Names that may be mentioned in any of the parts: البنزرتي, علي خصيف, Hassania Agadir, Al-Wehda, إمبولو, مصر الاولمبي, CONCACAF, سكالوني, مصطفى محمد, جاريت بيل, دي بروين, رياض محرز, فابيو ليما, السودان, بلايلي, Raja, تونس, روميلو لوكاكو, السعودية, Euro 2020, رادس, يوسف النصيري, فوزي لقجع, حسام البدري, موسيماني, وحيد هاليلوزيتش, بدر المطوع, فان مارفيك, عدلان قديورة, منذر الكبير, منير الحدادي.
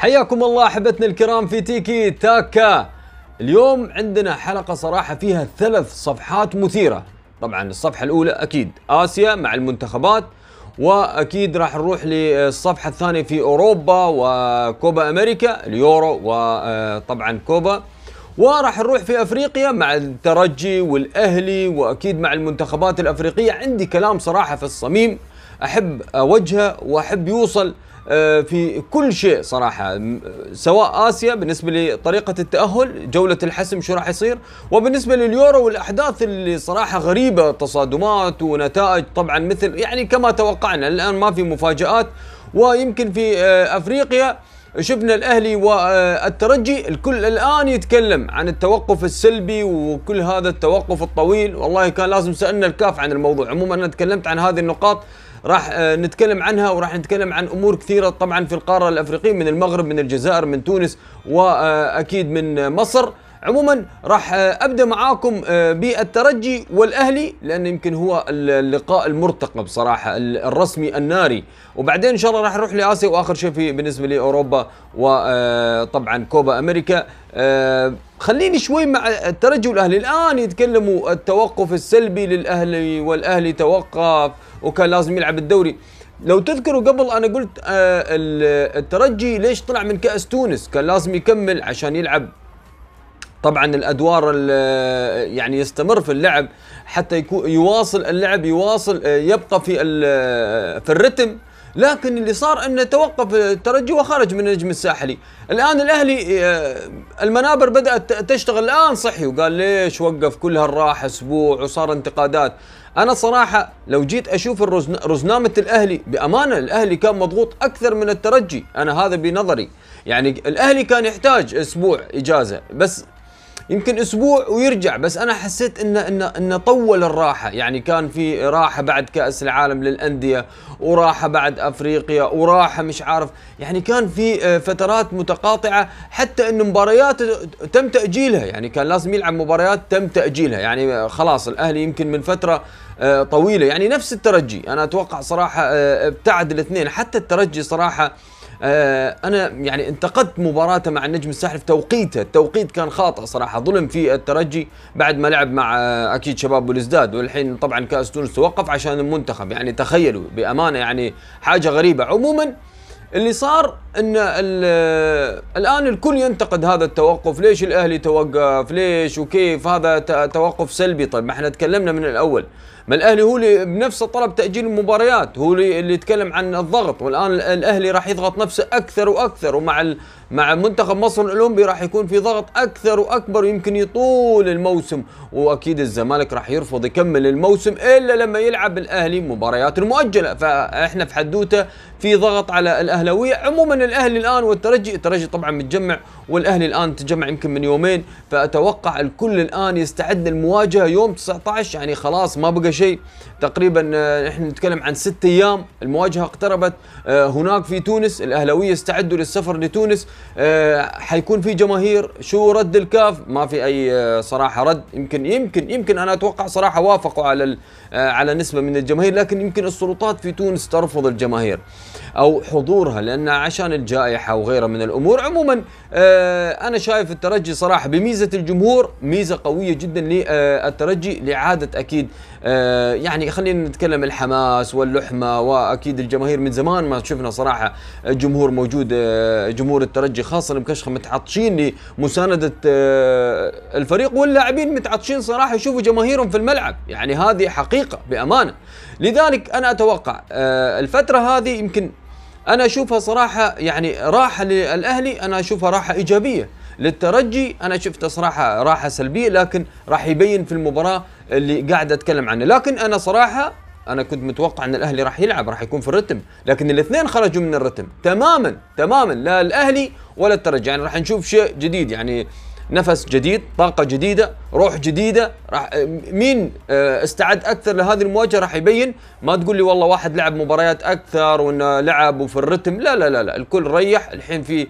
حياكم الله احبتنا الكرام في تيكي تاكا. اليوم عندنا حلقة صراحة فيها ثلاث صفحات مثيرة. طبعا الصفحة الأولى أكيد آسيا مع المنتخبات، وأكيد راح نروح للصفحة الثانية في أوروبا وكوبا أمريكا اليورو وطبعا كوبا، وراح نروح في أفريقيا مع الترجي والأهلي، وأكيد مع المنتخبات الأفريقية. عندي كلام صراحة في الصميم أحب أوجهه وأحب يوصل في كل شيء صراحة، سواء آسيا بالنسبة لطريقة التأهل جولة الحسم شو راح يصير، وبالنسبة لليورو والأحداث اللي صراحة غريبة، تصادمات ونتائج طبعا مثل يعني كما توقعنا، الآن ما في مفاجآت. ويمكن في أفريقيا شفنا الأهلي والترجي، الكل الآن يتكلم عن التوقف السلبي وكل هذا التوقف الطويل. والله كان لازم سألنا الكاف عن الموضوع. عموما أنا تكلمت عن هذه النقاط راح نتكلم عنها، وراح نتكلم عن أمور كثيرة طبعا في القارة الأفريقية، من المغرب من الجزائر من تونس وأكيد من مصر. عموما راح أبدأ معاكم بالترجي والأهلي، لأن يمكن هو اللقاء المرتقب صراحة الرسمي الناري، وبعدين إن شاء الله راح نروح لآسيا، وآخر شيء في بالنسبة لأوروبا وطبعا كوبا أمريكا. خليني شوي مع الترجي والأهلي. الآن يتكلموا التوقف السلبي للأهلي، والأهلي توقف وكان لازم يلعب الدوري. لو تذكروا قبل أنا قلت الترجي ليش طلع من كأس تونس، كان لازم يكمل عشان يلعب طبعا الادوار، يعني يستمر في اللعب حتى يواصل اللعب، يواصل يبقى في الرتم. لكن اللي صار انه توقف الترجي وخرج من النجم الساحلي. الان الاهلي المنابر بدات تشتغل الان صحي، وقال ليش وقف كل هالراحه اسبوع، وصار انتقادات. انا صراحه لو جيت اشوف رزنامه الاهلي، بامانه الاهلي كان مضغوط اكثر من الترجي، انا هذا بنظري. يعني الاهلي كان يحتاج اسبوع اجازه بس، يمكن اسبوع ويرجع، بس انا حسيت انه طول الراحه. يعني كان في راحه بعد كاس العالم للانديه، وراحه بعد افريقيا، وراحه مش عارف، يعني كان في فترات متقاطعه، حتى ان مباريات تم تاجيلها. يعني كان لازم يلعب مباريات تم تاجيلها، يعني خلاص الاهلي يمكن من فتره طويله، يعني نفس الترجي. انا اتوقع صراحه ابتعد الاثنين. حتى الترجي صراحه أنا يعني انتقدت مباراته مع النجم الساحلي في توقيته، التوقيت كان خاطئ صراحة، ظلم في الترجي بعد ما لعب مع أكيد شباب بلوزداد، والحين طبعا كأس تونس توقف عشان المنتخب. يعني تخيلوا بأمانة، يعني حاجة غريبة. عموما اللي صار أن الآن الكل ينتقد هذا التوقف، ليش الأهلي توقف، ليش وكيف، هذا توقف سلبي. طيب ما احنا تكلمنا من الأول، ما الأهلي هو اللي بنفسه طلب تأجيل المباريات، هو اللي يتكلم عن الضغط، والآن الأهلي راح يضغط نفسه أكثر وأكثر، ومع منتخب مصر الأولمبي راح يكون في ضغط أكثر وأكبر، ويمكن يطول الموسم. وأكيد الزمالك راح يرفض يكمل الموسم إلا لما يلعب الأهلي مباريات المؤجلة، فإحنا في حدوتة في ضغط على الأهلاوية. عموما الأهلي الآن والترجي، الترجي طبعا متجمع، والأهلي الآن تجمع يمكن من يومين، فأتوقع الكل الآن يستعد للمواجهة يوم 19. يعني خلاص ما بقى شيء تقريبا، احنا نتكلم عن 6 ايام، المواجهه اقتربت. هناك في تونس الاهلاويه استعدوا للسفر لتونس، حيكون في جماهير. شو رد الكاف؟ ما في اي صراحه رد. يمكن انا اتوقع صراحه وافقوا على نسبه من الجماهير، لكن يمكن السلطات في تونس ترفض الجماهير او حضورها، لان عشان الجائحه وغيرها من الامور. عموما انا شايف الترجي صراحه بميزه الجمهور، ميزه قويه جدا للترجي لاعاده اكيد يعني خلينا نتكلم الحماس واللحمة، وأكيد الجماهير من زمان ما شفنا صراحة الجمهور موجود، جمهور الترجي خاصة المكشخة متعطشين لمساندة الفريق، واللاعبين متعطشين صراحة يشوفوا جماهيرهم في الملعب، يعني هذه حقيقة بأمانة. لذلك أنا أتوقع الفترة هذه يمكن أنا أشوفها صراحة يعني راحة للأهلي، أنا أشوفها راحة إيجابية. للترجي أنا شفته صراحة راحة سلبية، لكن راح يبين في المباراة اللي قاعد أتكلم عنه. لكن أنا صراحة أنا كنت متوقع أن الأهلي راح يلعب، راح يكون في الرتم، لكن الاثنين خرجوا من الرتم تماما تماما، لا الأهلي ولا الترجي. يعني راح نشوف شيء جديد، يعني نفس جديد، طاقة جديدة، روح جديدة. راح مين استعد أكثر لهذه المواجهة راح يبين. ما تقول لي والله واحد لعب مباريات أكثر وإنه لعب وفي الرتم، لا لا لا لا، الكل ريح. الحين في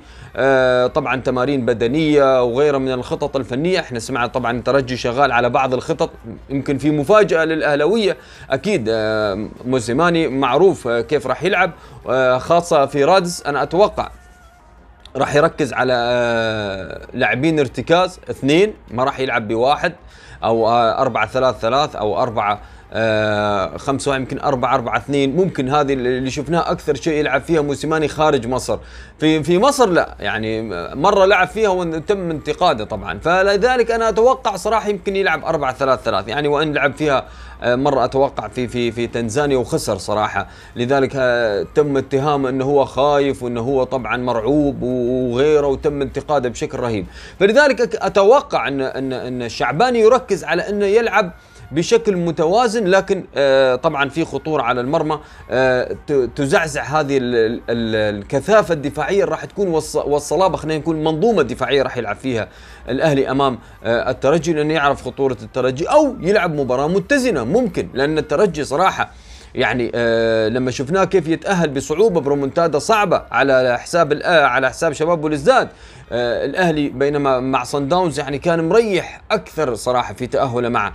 طبعا تمارين بدنية وغيرها من الخطط الفنية. احنا سمعنا طبعا الترجي شغال على بعض الخطط، يمكن في مفاجأة للأهلاوية أكيد. موسيماني معروف كيف راح يلعب، خاصة في رادس. أنا أتوقع راح يركز على لاعبين ارتكاز اثنين، ما راح يلعب بواحد او 4-3-3 او 4-5-1، يمكن 4-4-2. ممكن هذه اللي شفناها اكثر شيء يلعب فيها موسيماني خارج مصر. في مصر لا، يعني مره لعب فيها وتم انتقاده طبعا، فلذلك انا اتوقع صراحه يمكن يلعب 4-3-3 يعني، وان لعب فيها مره اتوقع في في في تنزانيا وخسر صراحه، لذلك تم اتهامه انه هو خايف وانه هو طبعا مرعوب وغيره، وتم انتقاده بشكل رهيب. فلذلك اتوقع ان الشعباني يركز على انه يلعب بشكل متوازن، لكن طبعا في خطوره على المرمى تزعزع هذه الكثافه الدفاعيه راح تكون، والصلابه، خلينا نقول منظومه دفاعيه راح يلعب فيها الاهلي امام الترجي، لانه يعرف خطوره الترجي، او يلعب مباراه متزنه ممكن، لان الترجي صراحه يعني لما شفناه كيف يتأهل بصعوبة برومنتادا صعبة على حساب شباب بولزداد، الأهلي بينما مع صن داونز يعني كان مريح أكثر صراحة في تأهله مع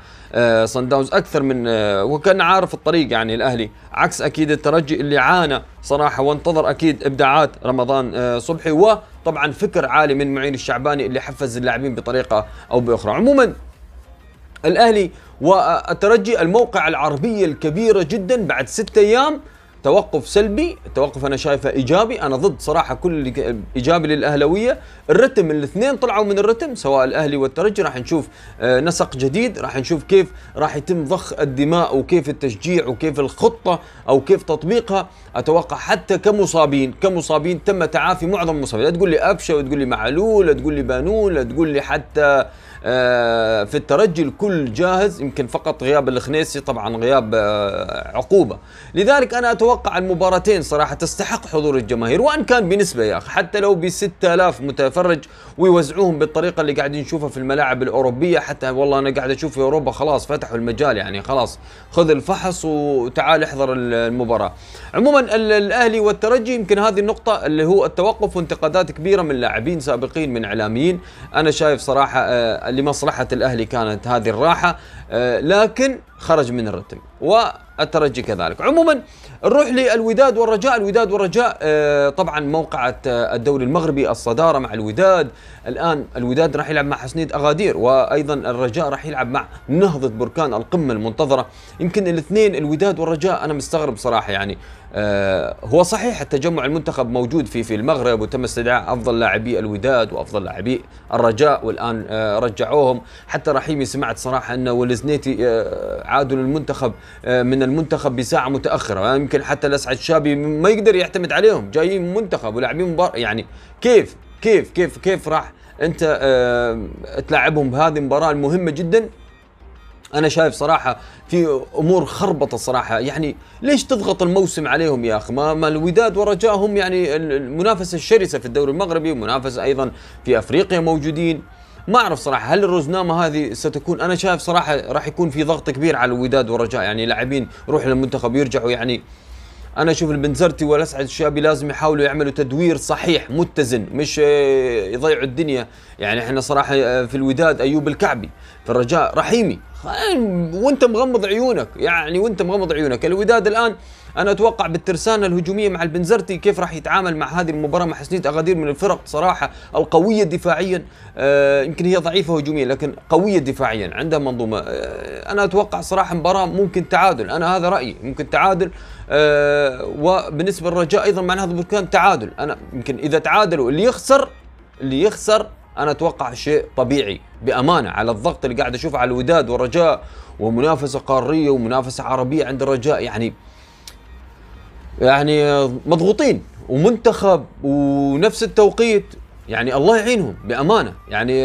صن داونز أكثر من، وكان عارف الطريق يعني الأهلي، عكس أكيد الترجي اللي عانى صراحة وانتظر أكيد إبداعات رمضان صبحي، وطبعا فكر عالي من معين الشعباني اللي حفز اللاعبين بطريقة أو بأخرى. عموما الأهلي والترجي الموقع العربية الكبيرة جدا بعد 6 أيام، توقف سلبي، توقف أنا شايفه إيجابي، أنا ضد صراحة كل إيجابي للأهلوية. الرتم الاثنين طلعوا من الرتم سواء الأهلي والترجي، راح نشوف نسق جديد، راح نشوف كيف راح يتم ضخ الدماء وكيف التشجيع وكيف الخطة أو كيف تطبيقها. أتوقع حتى كمصابين تم تعافي معظم المصابين، لا تقول لي أبشة وتقول لي معلول، لا تقول لي بانون، لا تقول لي حتى في الترجي الكل جاهز، يمكن فقط غياب الخنيسي طبعا غياب عقوبة. لذلك أنا أتوقع المباراتين صراحة تستحق حضور الجماهير، وأن كان بنسبة يا أخي حتى لو ب 6000 متفرج، ويوزعوهم بالطريقة اللي قاعدين نشوفها في الملاعب الأوروبية. حتى والله أنا قاعد أشوف في أوروبا خلاص فتحوا المجال، يعني خلاص خذ الفحص وتعال احضر المباراة. عموما الأهلي والترجي يمكن هذه النقطة اللي هو التوقف، وانتقادات كبيرة من لاعبين سابقين من إعلاميين، أنا شايف صراحة لمصلحة الأهلي كانت هذه الراحة، لكن خرج من الرتم والترجي كذلك. عموما نروح للوداد والرجاء. الوداد والرجاء طبعا موقعة الدوري المغربي الصدارة مع الوداد، الآن الوداد راح يلعب مع حسنية أغادير، وأيضا الرجاء راح يلعب مع نهضة بركان، القمة المنتظرة. يمكن الاثنين الوداد والرجاء أنا مستغرب صراحة يعني، هو صحيح التجمع المنتخب موجود في المغرب، وتم استدعاء أفضل لاعبي الوداد وأفضل لاعبي الرجاء، والآن رجعوهم. حتى رحيمي سمعت صراحة أن ولزنيتي عادوا للمنتخب من المنتخب بساعة متأخرة، يمكن حتى الأسعد شابي ما يقدر يعتمد عليهم، جايين من منتخب ولاعبين مباراة، يعني كيف كيف كيف كيف راح أنت تلاعبهم بهذه المباراة المهمة جدا؟ أنا شايف صراحة في أمور خربطة صراحة، يعني ليش تضغط الموسم عليهم يا أخي؟ ما الوداد والرجاء هم يعني المنافسة الشرسة في الدوري المغربي، ومنافسة أيضا في أفريقيا موجودين. ما أعرف صراحة هل الرزنامة هذه ستكون، أنا شايف صراحة راح يكون في ضغط كبير على الوداد والرجاء، يعني لاعبين يروحوا للمنتخب يرجعوا، يعني أنا أشوف البنزرتي والأسعد الشابي لازم يحاولوا يعملوا تدوير صحيح متزن، مش يضيعوا الدنيا. يعني إحنا صراحة في الوداد أيوب الكعبي، في الرجاء رحيمي، وأنت مغمض عيونك يعني، وأنت مغمض عيونك. الوداد الآن أنا أتوقع بالترسانة الهجومية مع البنزرتي كيف راح يتعامل مع هذه المباراة مع حسنية أغادير، من الفرق صراحة القوية دفاعيا، يمكن هي ضعيفة هجوميا لكن قوية دفاعيا، عندها منظومة. أنا أتوقع صراحة مباراة ممكن تعادل، أنا هذا رأيي، ممكن تعادل. وبالنسبة للرجاء أيضا مع نهضة بركان تعادل، أنا يمكن إذا تعادلوا اللي يخسر أنا أتوقع شيء طبيعي بأمانة، على الضغط اللي قاعد أشوفه على الوداد والرجاء، ومنافسة قارية ومنافسة عربية عند الرجاء، يعني مضغوطين ومنتخب ونفس التوقيت، يعني الله يعينهم بأمانة، يعني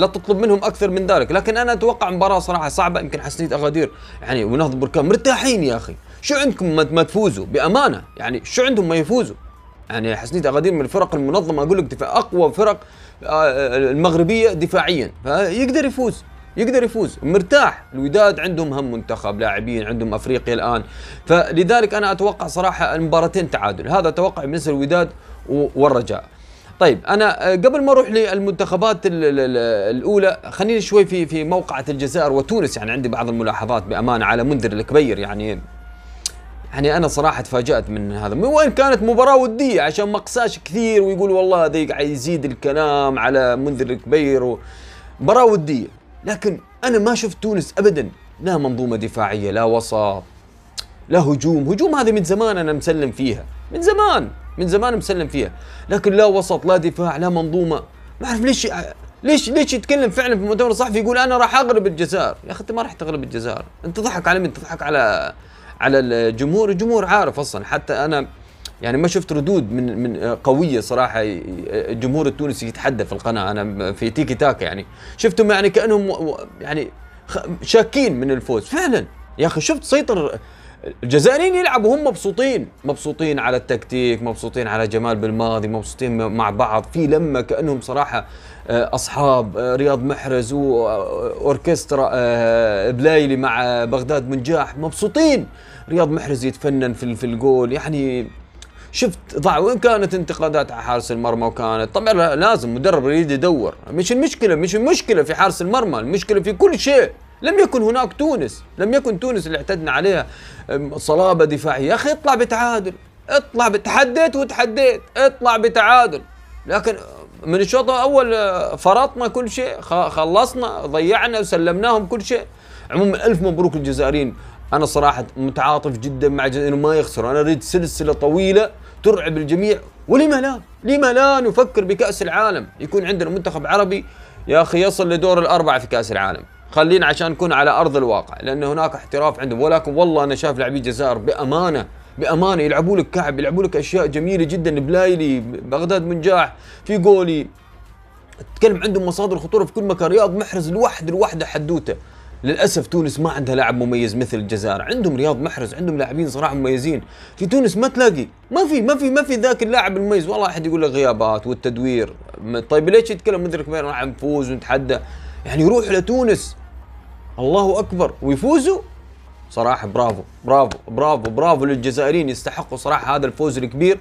لا تطلب منهم أكثر من ذلك. لكن أنا أتوقع مباراة صراحة صعبة، يمكن حسنية أغادير يعني ونهضة بركان مرتاحين يا أخي، شو عندكم ما تفوزوا بأمانة؟ يعني شو عندهم ما يفوزوا؟ يعني حسنية أغادير من الفرق المنظمة، أقول لك دفاع أقوى فرق المغربية دفاعيا، فيقدر يفوز، يقدر يفوز مرتاح. الوداد عندهم هم منتخب، لاعبين عندهم افريقيا الان، فلذلك انا اتوقع صراحه المباراتين تعادل، هذا توقعي بالنسبه للوداد والرجاء. طيب انا قبل ما اروح للمنتخبات الاولى خليني شوي في موقعة الجزائر وتونس، يعني عندي بعض الملاحظات بامانه على منذر الكبير، يعني يعني انا صراحه تفاجات من هذا، وين كانت مباراه وديه عشان ما قساش كثير ويقول والله ذي قاعد يزيد الكلام على منذر الكبير، مباراه وديه، لكن انا ما شفت تونس ابدا لا منظومه دفاعيه لا وسط لا هجوم، هجوم هذا من زمان انا مسلم فيها، من زمان مسلم فيها، لكن لا وسط لا دفاع لا منظومه، ما اعرف ليش يتكلم فعلا في المؤتمر الصحفي يقول انا راح اغلب الجزائر، يا اخي انت ما راح تغلب الجزائر، انت تضحك على مين؟ تضحك على الجمهور، الجمهور عارف اصلا، حتى انا يعني ما شفت ردود من قويه صراحه الجمهور التونسي يتحدث في القناه، انا في تيكي تاكا يعني شفتهم يعني كانهم يعني شاكين من الفوز، فعلا يا اخي شفت سيطر الجزائريين يلعبوا وهم مبسوطين، مبسوطين على التكتيك، مبسوطين على جمال بالماضي، مبسوطين مع بعض في لمه كانهم صراحه اصحاب، رياض محرز واوركسترا بلايلي مع بغداد منجاح مبسوطين، رياض محرز يتفنن في الجول، يعني شفت ضاع، وان كانت انتقادات على حارس المرمى وكانت طبعا لازم مدرب يريد يدور، مش المشكله في حارس المرمى، المشكله في كل شيء، لم يكن هناك تونس، لم يكن تونس اللي اعتدنا عليها صلابه دفاعيه، يا اخي اطلع بتعادل، اطلع بتحديت وتحديت، اطلع بتعادل، لكن من الشوط الاول فرطنا كل شيء، خلصنا ضيعنا وسلمناهم كل شيء، عموما الف مبروك الجزائريين، انا صراحه متعاطف جدا مع الجزائر انه ما يخسروا، انا اريد سلسله طويله ترعب الجميع، ولما لا؟ لما لا نفكر بكاس العالم، يكون عندنا منتخب عربي يا اخي يصل لدور الاربعه في كاس العالم، خلينا عشان نكون على ارض الواقع، لان هناك احتراف عندهم، ولكن والله انا شايف لاعبي الجزائر بامانه بامانه يلعبوا لك كعب، يلعبوا لك اشياء جميله جدا، بلايلي بغداد منجاح في جولي، تتكلم عندهم مصادر خطوره في كل مكان، رياض محرز لوحده حدوته، للاسف تونس ما عندها لاعب مميز مثل الجزائر، عندهم رياض محرز، عندهم لاعبين صراحه مميزين، في تونس ما تلاقي، ما في ذاك اللاعب المميز، والله احد يقول لك غيابات والتدوير، طيب ليش يتكلم مدري كبير راح نفوز ونتحدى، يعني يروح لتونس الله اكبر ويفوزوا، صراحه برافو برافو برافو برافو للجزائريين، يستحقوا صراحه هذا الفوز الكبير،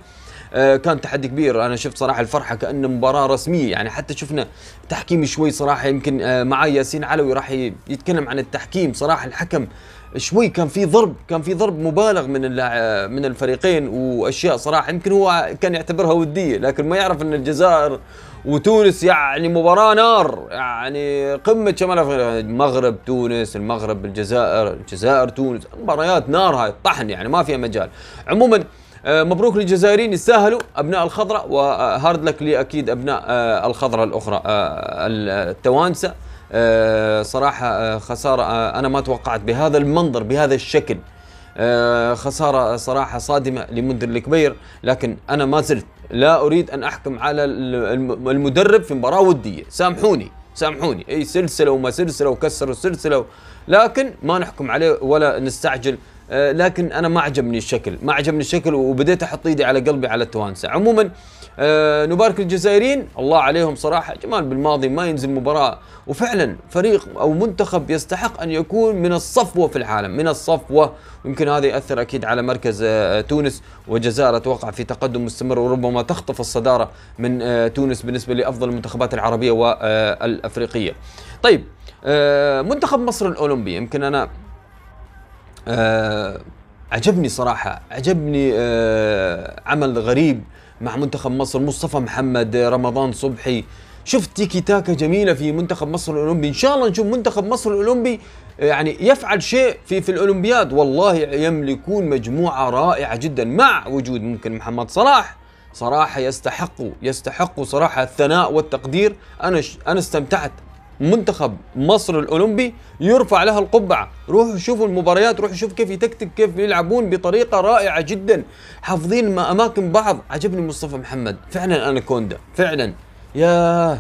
كان تحدي كبير، انا شفت صراحه الفرحه كأنه مباراه رسميه، يعني حتى شفنا تحكيم شوي صراحه، يمكن معاي ياسين علوي راح يتكلم عن التحكيم، صراحه الحكم شوي كان في ضرب مبالغ من الفريقين واشياء صراحه، يمكن هو كان يعتبرها وديه، لكن ما يعرف ان الجزائر وتونس يعني مباراه نار، يعني قمه شمال افريقيا، المغرب تونس، المغرب الجزائر، الجزائر تونس، مباريات نار هاي طحن يعني ما فيها مجال، عموما مبروك للجزائريين يستاهلوا أبناء الخضراء، وهارد لك لأكيد أبناء الخضراء الأخرى التوانسة، صراحة خسارة أنا ما توقعت بهذا المنظر بهذا الشكل، خسارة صراحة صادمة لمنذر الكبير، لكن أنا ما زلت لا أريد أن أحكم على المدرب في مباراة ودية، سامحوني أي سلسلة وما سلسلة وكسروا سلسلة، لكن ما نحكم عليه ولا نستعجل، لكن انا ما عجبني الشكل وبديت احط ايدي على قلبي على التوانسه، عموما نبارك الجزائريين الله عليهم صراحه، جمال بالماضي ما ينزل مباراه، وفعلا فريق او منتخب يستحق ان يكون من الصفوه في العالم، من الصفوه، ويمكن هذا ياثر اكيد على مركز تونس، والجزائر اتوقع في تقدم مستمر وربما تخطف الصداره من تونس بالنسبه لافضل المنتخبات العربيه والافريقيه. طيب منتخب مصر الاولمبي يمكن انا عجبني صراحة، عجبني عمل غريب مع منتخب مصر، مصطفى محمد، رمضان صبحي، شفت تيكي تاكا جميلة في منتخب مصر الأولمبي، إن شاء الله نشوف منتخب مصر الأولمبي يعني يفعل شيء في الأولمبياد، والله يملكون مجموعة رائعة جدا مع وجود ممكن محمد صلاح، صراحة يستحقوا صراحة الثناء والتقدير، أنا استمتعت، منتخب مصر الأولمبي يرفع لها القبعة، روحوا شوفوا المباريات، روحوا شوفوا كيف يتكتك كيف يلعبون بطريقة رائعة جدا، حافظين أماكن بعض، عجبني مصطفى محمد فعلا أناكوندا، فعلا يا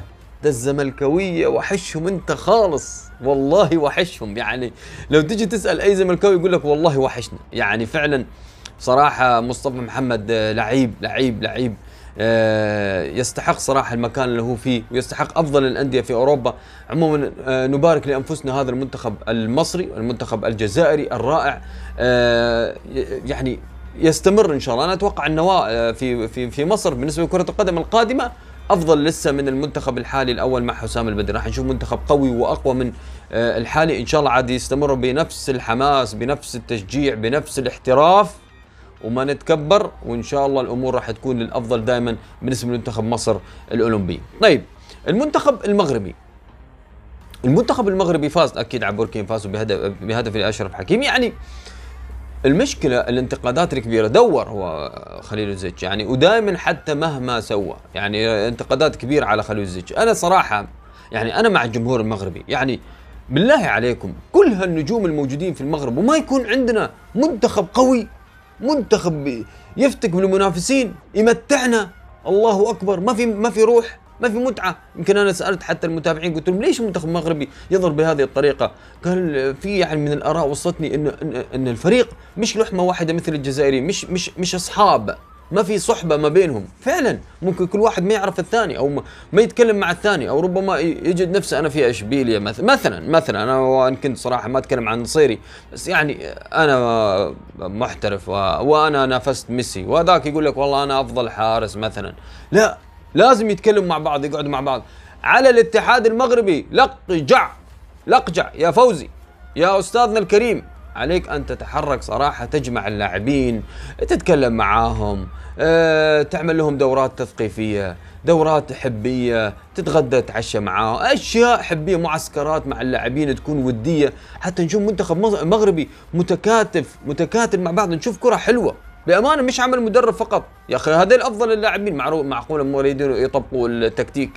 ده الزملكاوية وحشهم أنت خالص، والله وحشهم، يعني لو تجي تسأل أي زملكاوي يقول لك والله وحشنا، يعني فعلا صراحة مصطفى محمد لعيب يستحق صراحة المكان اللي هو فيه، ويستحق أفضل الأندية في أوروبا، عموما نبارك لأنفسنا هذا المنتخب المصري، المنتخب الجزائري الرائع، يعني يستمر إن شاء الله، أنا أتوقع النواة في في في مصر بالنسبة لكرة القدم القادمة أفضل لسه من المنتخب الحالي الأول مع حسام البدري، راح نشوف منتخب قوي وأقوى من الحالي، إن شاء الله عاد يستمروا بنفس الحماس بنفس التشجيع بنفس الاحتراف، وما نتكبر، وان شاء الله الامور راح تكون للافضل دائما بالنسبه لمنتخب مصر الاولمبي. طيب المنتخب المغربي، فاز اكيد على بوركينا فاسو بهدف لاشرف حكيم. يعني المشكله الانتقادات الكبيره، دور هو خليل زيتش يعني، ودائما حتى مهما سوى يعني انتقادات كبيره على خليل زيتش. انا صراحه يعني انا مع الجمهور المغربي، يعني بالله عليكم كل هالنجوم الموجودين في المغرب وما يكون عندنا منتخب قوي، منتخب يفتك بالمنافسين يمتعنا، الله اكبر. ما في روح، ما في متعه. يمكن انا سالت حتى المتابعين قلت لهم ليش المنتخب المغربي يظهر بهذه الطريقه؟ قال في يعني من الاراء وصلتني ان الفريق مش لحمه واحده مثل الجزائريين، مش اصحاب، ما في صحبه ما بينهم. فعلا ممكن كل واحد ما يعرف الثاني او ما يتكلم مع الثاني، او ربما يجد نفسه انا في اشبيليه مثلا انا، وان كنت صراحه ما اتكلم عن نصيري، بس يعني انا محترف وانا نافست ميسي، وذاك يقول لك والله انا افضل حارس مثلا. لا، لازم يتكلموا مع بعض، يقعدوا مع بعض. على الاتحاد المغربي لقجع يا فوزي، يا أستاذنا الكريم، عليك أن تتحرك صراحة، تجمع اللاعبين، تتكلم معاهم، تعمل لهم دورات تثقيفية، دورات حبية، تتغدى تعشى معاهم، أشياء حبية، معسكرات مع اللاعبين تكون ودية، حتى نشوف منتخب مغربي متكاتف مع بعض، نشوف كرة حلوة بامانه. مش عمل مدرب فقط يا اخي، هذول افضل اللاعبين، معقوله مريدين يطبقوا التكتيك.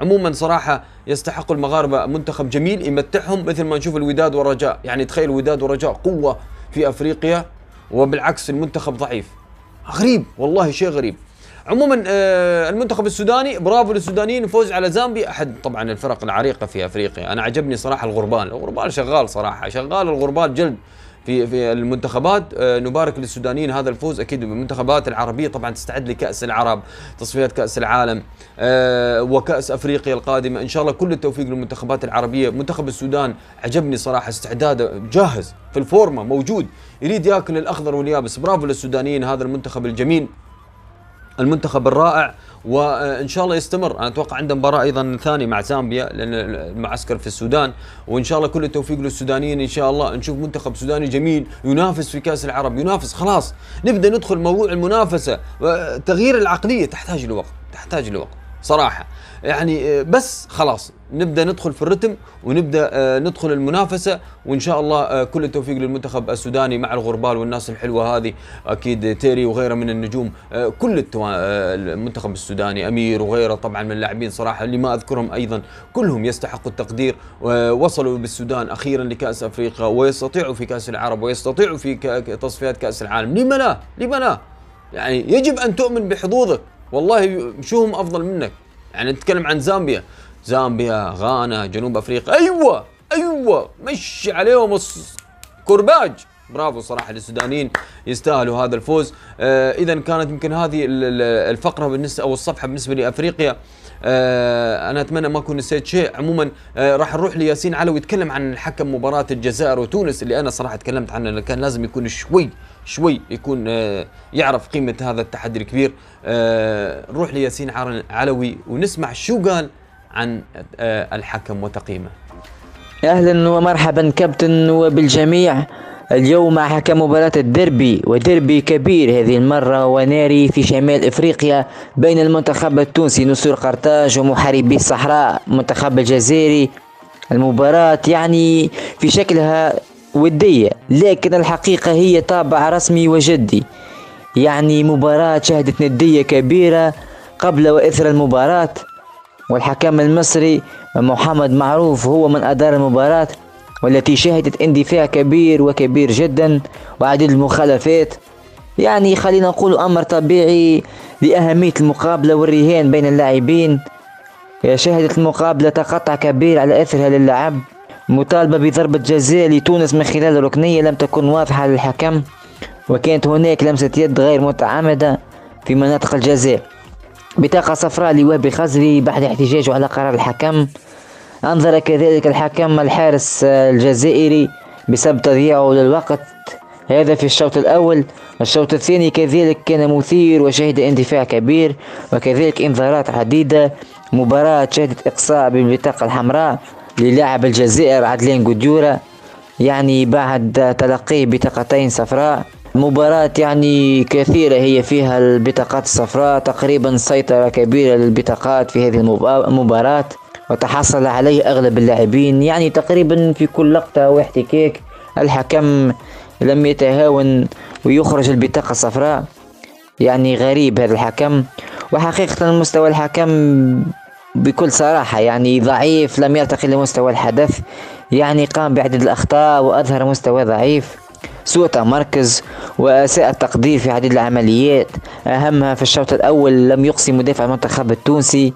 عموما صراحه يستحق المغاربه منتخب جميل يمتعهم، مثل ما نشوف الوداد والرجاء. يعني تخيل الوداد والرجاء قوه في افريقيا وبالعكس المنتخب ضعيف، غريب والله، شيء غريب. عموما المنتخب السوداني، برافو للسودانيين، فوز على زامبيا، احد طبعا الفرق العريقه في افريقيا. انا عجبني صراحه الغربال شغال صراحه، شغال الغربال جلد في المنتخبات. نبارك للسودانيين هذا الفوز اكيد. المنتخبات العربيه طبعا تستعد لكاس العرب، تصفيات كاس العالم وكاس افريقيا القادمه، ان شاء الله كل التوفيق للمنتخبات العربيه. منتخب السودان عجبني صراحه استعداده، جاهز في الفورمه، موجود، يريد ياكل الاخضر واليابس. برافو للسودانيين، هذا المنتخب الجميل، المنتخب الرائع، وان شاء الله يستمر. انا اتوقع عنده مباراه ايضا ثانيه مع زامبيا لان المعسكر في السودان، وان شاء الله كل التوفيق للسودانيين، ان شاء الله نشوف منتخب سوداني جميل ينافس في كاس العرب، ينافس. خلاص نبدا ندخل موضوع المنافسه، تغيير العقليه تحتاج لوقت، صراحه يعني، بس خلاص نبدا ندخل في الرتم ونبدا ندخل المنافسه، وان شاء الله كل التوفيق للمنتخب السوداني مع الغربال والناس الحلوه هذه، اكيد تيري وغيره من النجوم، كل المنتخب السوداني، امير وغيره طبعا من اللاعبين صراحه اللي ما اذكرهم ايضا، كلهم يستحقوا التقدير. وصلوا بالسودان اخيرا لكاس افريقيا، ويستطيعوا في كاس العرب، ويستطيعوا في تصفيات كاس العالم. لما لا؟ لما لا؟ يعني يجب ان تؤمن بحظوظك، والله شو هم افضل منك. يعني نتكلم عن زامبيا، غانا، جنوب افريقيا، ايوه مشي عليهم الكرباج. برافو صراحه للسودانيين، يستاهلوا هذا الفوز. اذا كانت يمكن هذه الفقره بالنسبه او الصفحه بالنسبه لافريقيا. انا اتمنى ما اكون نسيت شيء. عموما راح نروح لياسين علوي، يتكلم عن الحكم مباراه الجزائر وتونس اللي انا صراحه تكلمت عنه، اللي كان لازم يكون شوي يكون يعرف قيمه هذا التحدي الكبير. نروح لياسين علوي ونسمع شو قال عن الحكم وتقييمه. اهلا ومرحبا كابتن وبالجميع. اليوم حكم مباراة الديربي، وديربي كبير هذه المرة وناري في شمال افريقيا، بين المنتخب التونسي نسور قرطاج ومحاربي الصحراء المنتخب الجزائري. المباراة يعني في شكلها ودية، لكن الحقيقة هي طابع رسمي وجدي. يعني مباراة شهدت ندية كبيرة قبل وإثر المباراة، والحكم المصري محمد معروف هو من أدار المباراة، والتي شهدت اندفاع كبير جدا وعديد المخالفات. يعني خلينا نقول أمر طبيعي لأهمية المقابلة والرهان بين اللاعبين. شهدت المقابلة تقطع كبير على أثرها للعب، مطالبة بضربة جزاء لتونس من خلال ركنية لم تكن واضحة للحكم، وكانت هناك لمسة يد غير متعمدة في مناطق الجزاء. بطاقة صفراء لوهبي خزري بعد احتجاجه على قرار الحكم. أنظر كذلك الحكم الحارس الجزائري بسبب تضييعه للوقت، هذا في الشوط الأول. الشوط الثاني كذلك كان مثير وشهد اندفاع كبير وكذلك انذارات عديدة. مباراة شهدت إقصاء بالبطاقة الحمراء للاعب الجزائر عدلان قديورة، يعني بعد تلقيه بطاقتين صفراء. مباراة يعني كثيرة هي فيها البطاقات الصفراء، تقريبا سيطرة كبيرة للبطاقات في هذه المباراة وتحصل عليه أغلب اللاعبين، يعني تقريبا في كل لقطة واحتكاك الحكم لم يتهاون ويخرج البطاقة الصفراء، يعني غريب هذا الحكم. وحقيقة مستوى الحكم بكل صراحة يعني ضعيف، لم يرتقي لمستوى الحدث، يعني قام بعدد الأخطاء وأظهر مستوى ضعيف، سوء تمركز وأساء التقدير في عديد العمليات، أهمها في الشوط الأول لم يقصي مدافع المنتخب التونسي،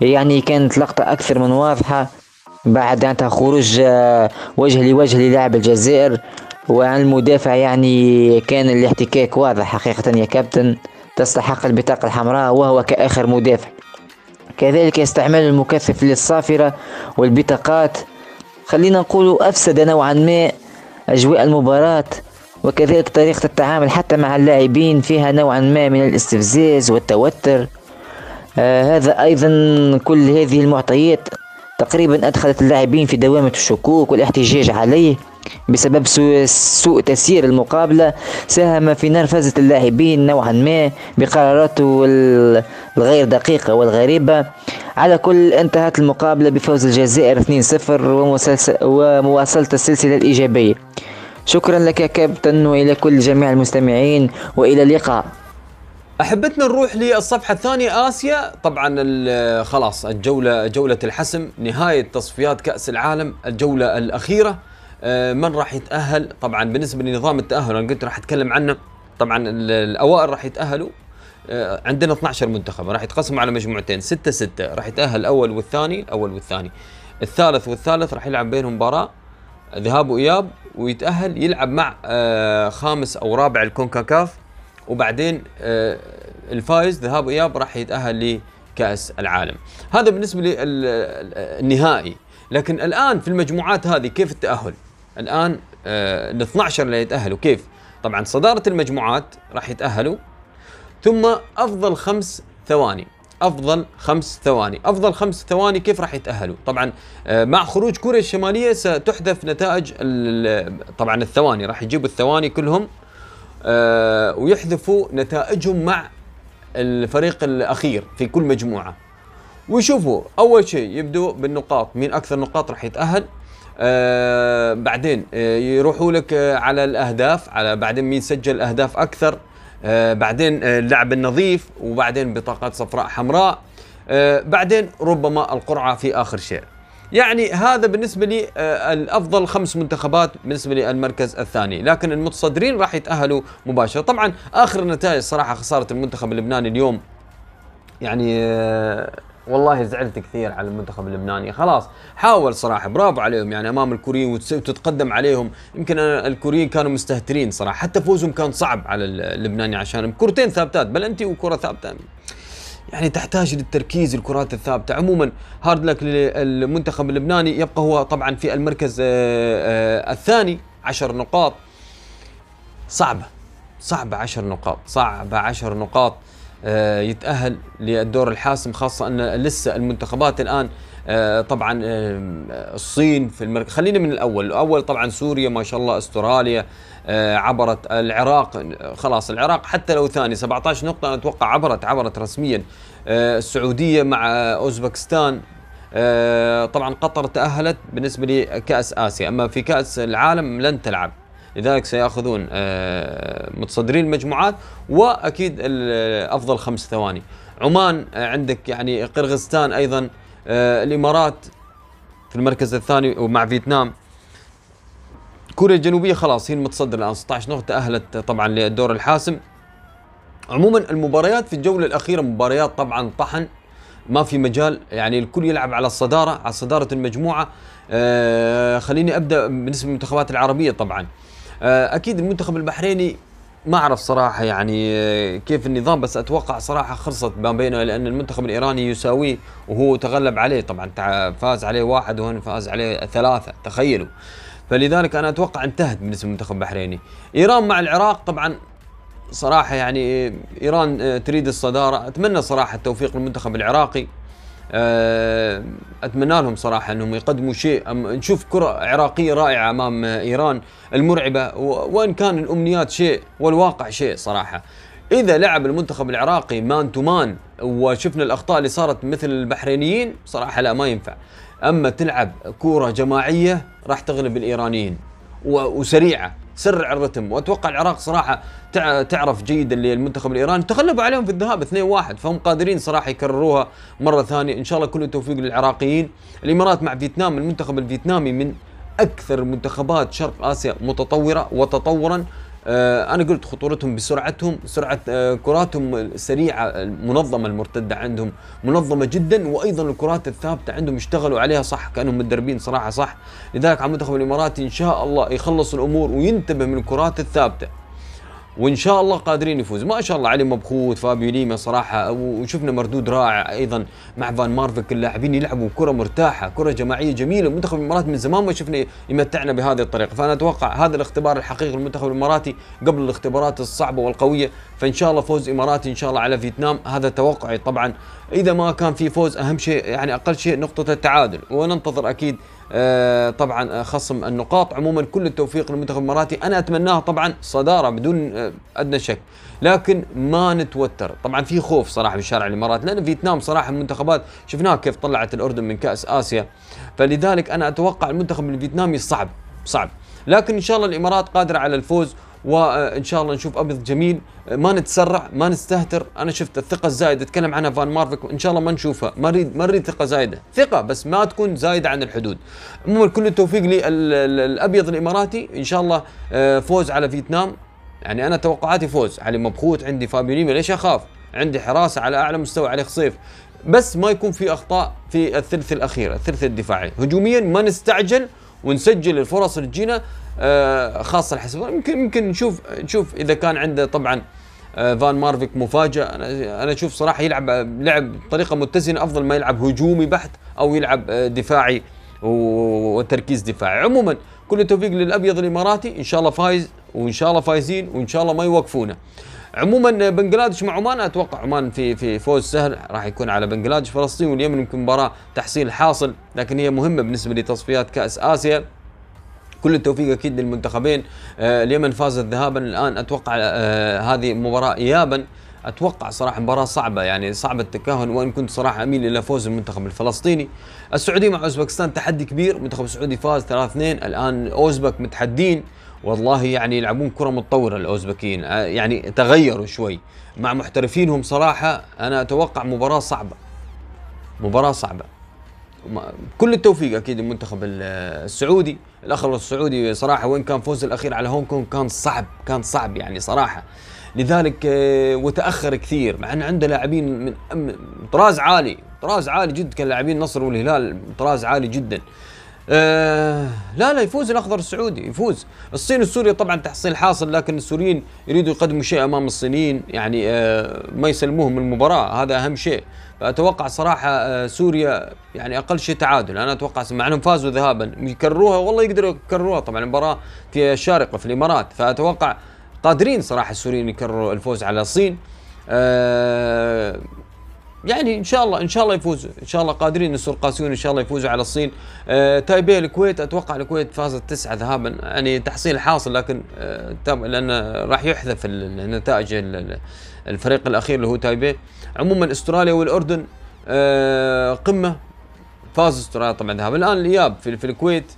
يعني كانت لقطة أكثر من واضحة بعد أنتهى خروج وجه لوجه للاعب الجزائر وعن المدافع، يعني كان الاحتكاك واضح حقيقة يا كابتن، تستحق البطاقة الحمراء وهو كآخر مدافع. كذلك استعمال المكثف للصافرة والبطاقات خلينا نقول أفسد نوعا ما أجواء المباراة، وكذلك طريقة التعامل حتى مع اللاعبين فيها نوعا ما من الاستفزاز والتوتر. هذا أيضا كل هذه المعطيات تقريبا أدخلت اللاعبين في دوامة الشكوك والاحتجاج عليه بسبب سوء تسيير المقابلة، ساهم في نرفزة اللاعبين نوعا ما بقراراته الغير دقيقة والغريبة. على كل انتهت المقابلة بفوز الجزائر 2-0 ومواصلة السلسلة الإيجابية. شكرا لك كابتن وإلى كل جميع المستمعين وإلى اللقاء. أحبتنا نروح للصفحة الثانية آسيا، طبعا خلاص الجولة جولة الحسم، نهاية تصفيات كأس العالم الجولة الأخيرة، من راح يتأهل طبعا بالنسبة لنظام التأهل أنا قلت راح أتكلم عنه، طبعا الأوائل راح يتأهلوا، عندنا 12 منتخب راح يتقسموا على مجموعتين 6-6، راح يتأهل الأول والثاني، الثالث والثالث راح يلعب بينهم مباراة ذهاب وإياب ويتأهل يلعب مع خامس أو رابع الكونكاكاف، وبعدين الفايز ذهاب وإياب راح يتأهل لكأس العالم. هذا بالنسبة للنهائي، لكن الآن في المجموعات هذه كيف التأهل؟ الآن ال 12 اللي يتأهلوا كيف؟ طبعا صدارة المجموعات راح يتأهلوا، ثم أفضل 5 ثواني، أفضل خمس ثواني كيف راح يتأهلوا؟ طبعا مع خروج كوريا الشمالية ستحذف نتائج طبعا الثواني، راح يجيبوا الثواني كلهم ويحذفوا نتائجهم مع الفريق الأخير في كل مجموعة، ويشوفوا أول شيء يبدوا بالنقاط، مين أكثر نقاط راح يتأهل، بعدين يروحوا لك على الأهداف، على بعدين مين سجل أهداف أكثر، بعدين اللعب النظيف، وبعدين بطاقات صفراء حمراء، بعدين ربما القرعة في آخر شيء. يعني هذا بالنسبة لي الأفضل 5 منتخبات بالنسبة للمركز الثاني، لكن المتصدرين راح يتأهلوا مباشرة. طبعا آخر النتائج صراحة خسارة المنتخب اللبناني اليوم، يعني والله زعلت كثير على المنتخب اللبناني، خلاص حاول صراحة، برافو عليهم يعني أمام الكوريين وتتقدم عليهم، يمكن الكوريين كانوا مستهترين صراحة، حتى فوزهم كان صعب على اللبناني عشان كرتين ثابتات، بلنتي وكرة ثابتة، يعني تحتاج للتركيز الكرات الثابتة. عموما هارد لك للمنتخب اللبناني، يبقى هو طبعا في المركز الثاني 10 نقاط، صعبة 10 نقاط، صعبة 10 نقاط يتأهل للدور الحاسم، خاصة أن لسه المنتخبات الآن طبعا الصين في المركز، خلينا من الأول طبعا سوريا ما شاء الله، استراليا عبرت، العراق خلاص، العراق حتى لو ثاني 17 نقطة أنا أتوقع عبرت رسميا، السعودية مع أوزبكستان، طبعا قطر تأهلت بالنسبة لكأس آسيا، أما في كأس العالم لن تلعب، لذلك سيأخذون متصدرين المجموعات وأكيد أفضل 5 ثواني. عمان عندك يعني قرغستان أيضا، الإمارات في المركز الثاني ومع فيتنام، كوريا الجنوبية خلاص هي المتصدر الآن 16 نقطة تأهلت طبعا للدور الحاسم. عموما المباريات في الجولة الأخيرة مباريات طبعا طحن، ما في مجال يعني الكل يلعب على الصدارة، على صدارة المجموعة. خليني أبدأ بالنسبة للمنتخبات العربية، طبعا أكيد المنتخب البحريني ما أعرف صراحة يعني كيف النظام، بس أتوقع صراحة خلصت ما بينه، لأن المنتخب الإيراني يساويه وهو تغلب عليه، طبعا فاز عليه 1 وهنا فاز عليه 3 تخيلوا، فلذلك أنا أتوقع انتهت بالنسبة للمنتخب البحريني. إيران مع العراق طبعا صراحة يعني إيران تريد الصدارة، أتمنى صراحة التوفيق للمنتخب العراقي، اتمنى لهم صراحه انهم يقدموا شيء، نشوف كره عراقيه رائعه امام ايران المرعبه، وان كان الامنيات شيء والواقع شيء صراحه. اذا لعب المنتخب العراقي مان تو مان وشفنا الاخطاء اللي صارت مثل البحرينيين صراحه لا ما ينفع، اما تلعب كوره جماعيه راح تغلب الايرانيين وسريعه، سرع الرتم، واتوقع العراق صراحه تعرف جيدا للمنتخب الايراني، تغلبوا عليهم في الذهاب 2-1 فهم قادرين صراحه يكرروها مره ثانيه، ان شاء الله كل التوفيق للعراقيين. الامارات مع فيتنام، المنتخب الفيتنامي من اكثر منتخبات شرق اسيا متطوره وتطورا، انا قلت خطورتهم بسرعتهم، سرعه كراتهم السريعه المنظمه، المرتده عندهم منظمه جدا، وايضا الكرات الثابته عندهم اشتغلوا عليها صح، كانهم متدربين صراحه صح، لذلك على المنتخب الاماراتي ان شاء الله يخلص الامور وينتبه من الكرات الثابته، وان شاء الله قادرين يفوز. ما شاء الله علي مبخوت، فابيو ليما صراحه، وشفنا مردود رائع ايضا مع فان مارفك، اللاعبين يلعبوا كره مرتاحه، كره جماعيه جميله، منتخب الامارات من زمان ما شفنا يمتعنا بهذه الطريقه، فانا اتوقع هذا الاختبار الحقيقي للمنتخب الاماراتي قبل الاختبارات الصعبه والقويه، فان شاء الله فوز اماراتي ان شاء الله على فيتنام، هذا توقعي طبعا، اذا ما كان في فوز اهم شيء يعني اقل شيء نقطه التعادل، وننتظر اكيد طبعا خصم النقاط. عموما كل التوفيق للمنتخب الاماراتي، انا اتمناه طبعا صداره بدون ادنى شك، لكن ما نتوتر، طبعا في خوف صراحه بالشارع الامارات، لان فيتنام صراحه المنتخبات شفناها كيف طلعت الاردن من كاس اسيا، فلذلك انا اتوقع المنتخب الفيتنامي صعب، لكن ان شاء الله الامارات قادره على الفوز، وان شاء الله نشوف ابيض جميل، ما نتسرع ما نستهتر. انا شفت الثقه الزايده تكلم عنها فان مارفك، ان شاء الله ما نشوفها، ما نريد ثقه زايده، ثقه بس ما تكون زايده عن الحدود. عموما كل التوفيق للابيض الاماراتي، ان شاء الله فوز على فيتنام، يعني انا توقعاتي فوز علي مبخوت، عندي فابيو ليما ليش اخاف، عندي حراسه على اعلى مستوى، علي خصيف، بس ما يكون في اخطاء في الثلث الاخير، الثلث الدفاعي، هجوميا ما نستعجل ونسجل الفرص اللي تجينا خاصه الحسابات، يمكن نشوف اذا كان عنده طبعا فان مارفيك مفاجاه، انا اشوف صراحه لعب بطريقه متزنه افضل ما يلعب هجومي بحت او يلعب دفاعي وتركيز دفاعي. عموما كل التوفيق للابيض الاماراتي، ان شاء الله فايز، وان شاء الله فايزين، وان شاء الله ما يوقفونا. عموما بنغلاديش مع عمان، اتوقع عمان في فوز سهل راح يكون على بنغلاديش. فلسطين واليمن يمكن مباراه تحصيل حاصل، لكن هي مهمه بالنسبه لتصفيات كاس اسيا. كل التوفيق اكيد للمنتخبين، اليمن فازت ذهابا، الان اتوقع هذه مباراه ايابا، اتوقع صراحه مباراه صعبه، يعني صعبه التكهن، وان كنت صراحه اميل الى فوز المنتخب الفلسطيني. السعوديه مع اوزبكستان تحدي كبير، المنتخب السعودي فاز 3-2، الان اوزبك متحدين والله، يعني يلعبون كره متطوره الاوزبكيين، يعني تغيروا شوي مع محترفينهم صراحه، انا اتوقع مباراه صعبه. كل التوفيق اكيد المنتخب السعودي، الاخضر السعودي صراحه وين كان فوز الاخير على هونغ كونغ كان صعب يعني صراحه، لذلك وتاخر كثير، مع ان عنده لاعبين من طراز عالي جدا، كان لاعبين النصر والهلال طراز عالي جدا. لا يفوز الاخضر السعودي، يفوز. الصين والسورية طبعا تحصيل حاصل، لكن السوريين يريدوا يقدموا شيء امام الصينيين، يعني ما يسلموهم المباراه، هذا اهم شيء، فاتوقع صراحه سوريا يعني اقل شيء تعادل، انا اتوقع مع انهم فازوا ذهابا يكرروها، والله يقدروا يكرروها، طبعا المباراه في الشارقه في الامارات، فاتوقع قادرين صراحه السوريين يكرروا الفوز على الصين. يعني ان شاء الله يفوزوا، ان شاء الله قادرين السرقاسيون ان شاء الله يفوزوا على الصين. تايبي الكويت، اتوقع الكويت فازت 9 ذهابا، يعني تحصيل حاصل، لكن لان راح يحذف النتائج الفريق الاخير اللي هو تايبي. عموما استراليا والاردن قمه، فاز استراليا طبعا ذهاب، الان الاياب في الكويت،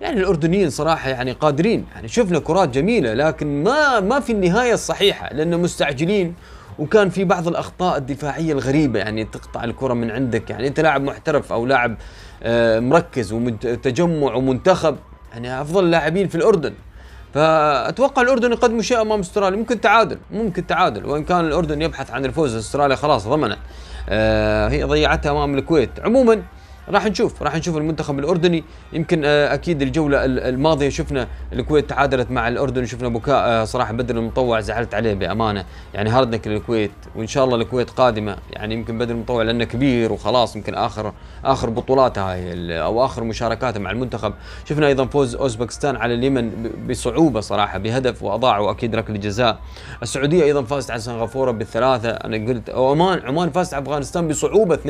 يعني الاردنيين صراحه يعني قادرين، يعني شفنا كرات جميله، لكن ما في النهايه الصحيحه، لانه مستعجلين، وكان في بعض الاخطاء الدفاعيه الغريبه، يعني تقطع الكره من عندك، يعني انت لاعب محترف او لاعب مركز وتجمع ومنتخب، يعني افضل لاعبين في الاردن، فاتوقع الاردن يقدموا شيء امام استراليا، ممكن تعادل، وان كان الاردن يبحث عن الفوز، استراليا خلاص ضمنت، هي ضيعتها امام الكويت. عموما راح نشوف المنتخب الاردني. يمكن اكيد الجوله الماضيه شفنا الكويت تعادلت مع الاردن وشفنا بكاء صراحه بدر المطوع، زعلت عليه بامانه، يعني هاردنك للكويت وان شاء الله الكويت قادمه، يعني يمكن بدر المطوع لانه كبير وخلاص يمكن اخر بطولاته هاي او اخر مشاركاته مع المنتخب. شفنا ايضا فوز اوزبكستان على اليمن بصعوبه صراحه بهدف واضاعوا اكيد ركله جزاء. السعوديه ايضا فازت على سنغافوره بالثلاثه، انا قلت عمان فازت على افغانستان بصعوبه 2-1،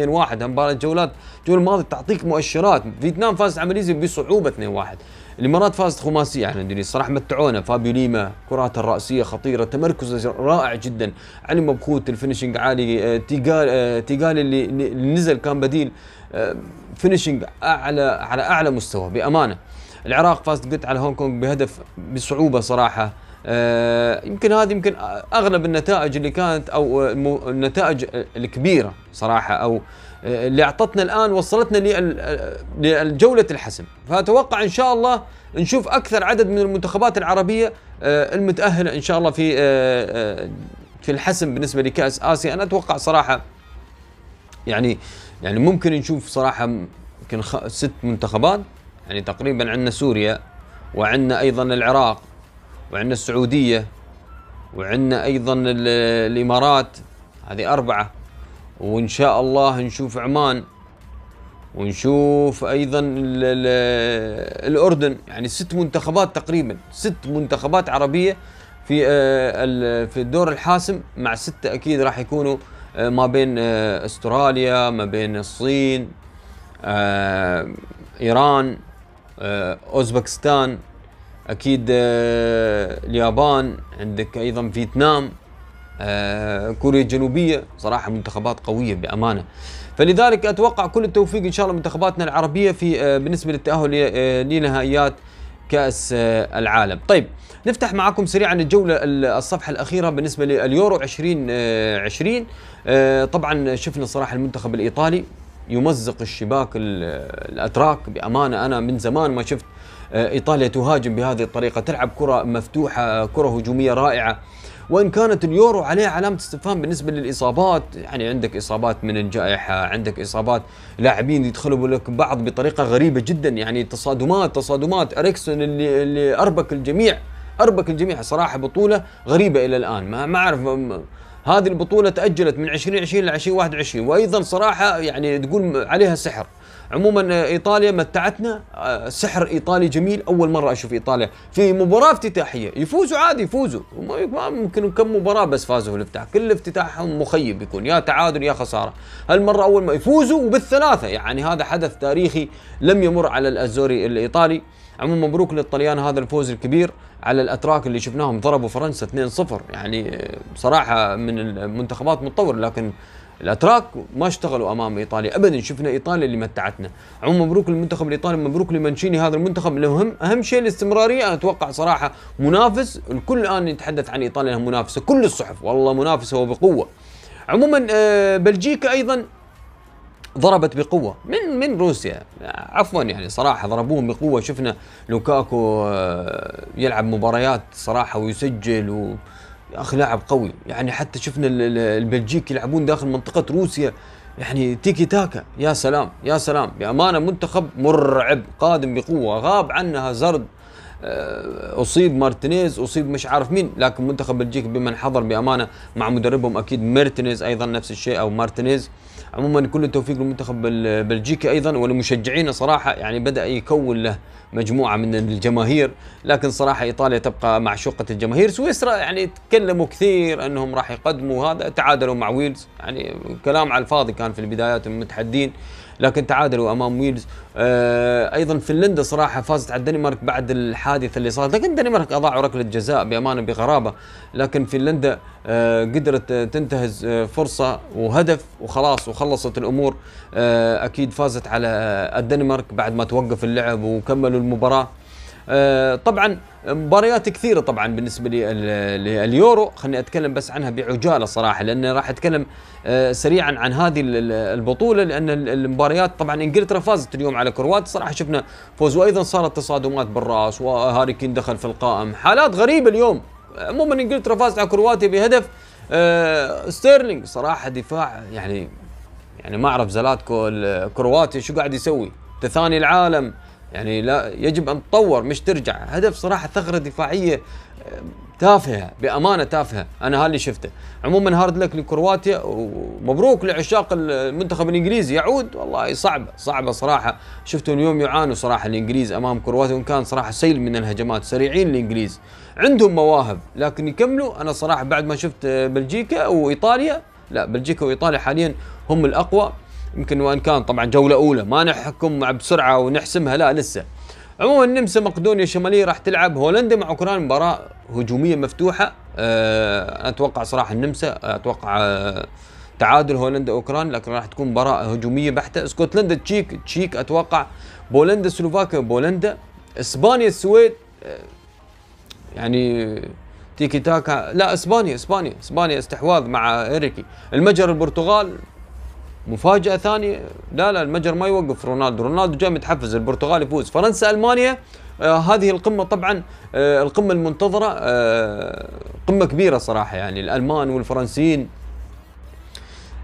مباراه الجوله الماضيه تعطيك مؤشرات. فيتنام فازت على ماليزيا بصعوبه 2-1. الامارات فازت خماسيه على اندونيسيا، صراحه متعونا فابيو ليما كراته الراسيه خطيره، تمركزه رائع جدا، علي مبخوت الفينشنج عالي، تيغال اللي نزل كان بديل، فينشنج على اعلى مستوى بامانه. العراق فازت قلت على هونغ كونغ بهدف بصعوبه صراحه. يمكن هذه يمكن اغلب النتائج اللي كانت او النتائج الكبيره صراحه او اللي اعطتنا الان وصلتنا لجوله الحسم. فاتوقع ان شاء الله نشوف اكثر عدد من المنتخبات العربيه المتاهله ان شاء الله في الحسم بالنسبه لكاس اسيا. انا اتوقع صراحه يعني ممكن نشوف صراحه يمكن 6 منتخبات، يعني تقريبا عندنا سوريا وعندنا ايضا العراق وعندنا السعودية وعندنا أيضا الإمارات، هذه 4، وإن شاء الله نشوف عمان ونشوف أيضا الأردن، يعني 6 منتخبات تقريبا، 6 منتخبات عربية في الدور الحاسم، مع 6 أكيد راح يكونوا ما بين أستراليا، ما بين الصين، إيران، أوزبكستان، اكيد اليابان، عندك ايضا فيتنام، كوريا الجنوبيه، صراحه منتخبات قويه بامانه. فلذلك اتوقع كل التوفيق ان شاء الله منتخباتنا العربيه في بالنسبه للتاهل لنهائيات كاس العالم. طيب نفتح معكم سريعا الجوله الصفحه الاخيره بالنسبه لليورو 2020. طبعا شفنا صراحه المنتخب الايطالي يمزق الشباك الاتراك بامانه، انا من زمان ما شفت إيطاليا تهاجم بهذه الطريقة، تلعب كرة مفتوحة، كرة هجومية رائعة، وإن كانت اليورو عليه علامة استفهام بالنسبة للإصابات، يعني عندك إصابات من الجائحة، عندك إصابات لاعبين يدخلوا لك بعض بطريقة غريبة جدا، يعني تصادمات اريكسون اللي أربك الجميع صراحة، بطولة غريبة إلى الآن، ما أعرف، هذه البطولة تأجلت من 2020 ل 2021، وأيضا صراحة يعني تقول عليها سحر. عموما ايطاليا متعتنا، سحر ايطالي جميل، اول مره اشوف ايطاليا في مباراه افتتاحيه يفوزوا عادي، يفوزوا ممكن كم مباراه بس فازوا في الافتتاح، كل افتتاحهم مخيب يكون، يا تعادل يا خساره، هالمره اول ما يفوزوا وبال3، يعني هذا حدث تاريخي لم يمر على الازوري الايطالي. عموما مبروك للطليان هذا الفوز الكبير على الاتراك اللي شفناهم ضربوا فرنسا 2-0، يعني بصراحه من المنتخبات متطور، لكن الاتراك ما اشتغلوا امام ايطاليا ابدا، شفنا ايطاليا اللي متعتنا. عموما مبروك للمنتخب الايطالي، مبروك لمانشيني هذا المنتخب، اهم شيء الاستمراريه. انا اتوقع صراحه منافس، الكل الان يتحدث عن ايطاليا انها منافسه، كل الصحف والله منافسه وبقوه. عموما بلجيكا ايضا ضربت بقوه من روسيا، عفوا يعني صراحه ضربوهم بقوه، شفنا لوكاكو يلعب مباريات صراحه ويسجل يا اخي لاعب قوي، يعني حتى شفنا البلجيك يلعبون داخل منطقة روسيا، يعني تيكي تاكا، يا سلام يا سلام بأمانة، منتخب مرعب قادم بقوة، غاب عنها زرد، أصيب مارتينيز، أصيب مش عارف مين، لكن منتخب بلجيك بمن حضر بأمانة مع مدربهم أكيد مارتينيز أيضا نفس الشيء أو مارتينيز. عموما كل التوفيق للمنتخب البلجيكي ايضا ولمشجعينه صراحه، يعني بدا يكون له مجموعه من الجماهير، لكن صراحه ايطاليا تبقى معشوقه الجماهير. سويسرا يعني تكلموا كثير انهم راح يقدموا هذا، تعادلوا مع ويلز، يعني كلام على الفاضي كان في البدايات المتحدين، لكن تعادلوا امام ويلز. ايضا فنلندا صراحه فازت على الدنمارك بعد الحادثه اللي صارت، لكن الدنمارك اضاعوا ركله جزاء بامانه بغرابه، لكن فنلندا قدرت تنتهز فرصه وهدف وخلاص وخلصت الامور. اكيد فازت على الدنمارك بعد ما توقف اللعب وكملوا المباراه. طبعا مباريات كثيره طبعا بالنسبه لليورو، خليني اتكلم بس عنها بعجاله صراحه، لان راح اتكلم سريعا عن هذه البطوله، لان المباريات طبعا انجلترا فازت اليوم على كرواتيا، صراحه شفنا فوز، وايضا صارت تصادمات بالراس، وهاري كين دخل في القائم، حالات غريبه اليوم. عموما انجلترا فازت على كرواتيا بهدف ستيرلينج، صراحه دفاع يعني يعني ما اعرف زلاتكو الكرواتي شو قاعد يسوي، تثاني العالم، يعني لا يجب ان تطور مش ترجع. هدف صراحه ثغره دفاعيه تافهه، بامانه تافهه، انا هاللي شفته. عموما هارد لك لكرواتيا ومبروك لعشاق المنتخب الانجليزي يعود، والله صعبه صعبه صراحه، شفتوا اليوم يعانوا صراحه الانجليز امام كرواتيا، وان كان صراحه سيل من الهجمات، سريعين الانجليز، عندهم مواهب لكن يكملوا. انا صراحه بعد ما شفت بلجيكا وايطاليا، لا بلجيكا وايطاليا حاليا هم الاقوى، يمكن وان كان طبعا جوله اولى ما نحكم بسرعه ونحسمها، لا لسه. عموما النمسا مقدونيا الشماليه راح تلعب هولندا مع اوكرانيا، مباراه هجوميه مفتوحه. اتوقع صراحه النمسا، اتوقع تعادل هولندا اوكرانيا، لكن راح تكون مباراه هجوميه بحته. اسكتلندا تشيك، تشيك اتوقع. بولندا سلوفاكيا، بولندا. اسبانيا السويد، يعني تيكي تاكا، لا اسبانيا اسبانيا اسبانيا استحواذ مع اريكي. المجر البرتغال مفاجأة ثانية، لا لا المجر ما يوقف، رونالدو رونالدو جاي متحفز، البرتغال يفوز. فرنسا ألمانيا، هذه القمة طبعا القمة المنتظرة، قمة كبيرة صراحة، يعني الألمان والفرنسيين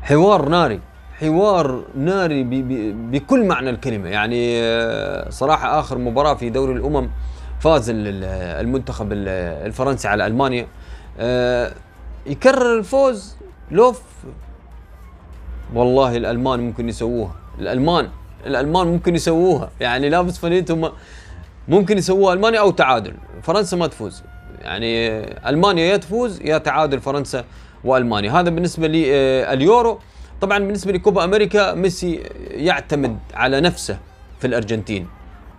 حوار ناري، حوار ناري بكل معنى الكلمة، يعني صراحة آخر مباراة في دوري الأمم فاز المنتخب الفرنسي على ألمانيا، يكرر الفوز لوف. والله الالمان ممكن يسووها، الالمان ممكن يسووها، يعني لابس فنيتهم ممكن يسووها المانيا او تعادل، فرنسا ما تفوز، يعني المانيا يا تفوز يا تعادل فرنسا والمانيا. هذا بالنسبه لليورو. طبعا بالنسبه لكوبا امريكا، ميسي يعتمد على نفسه في الارجنتين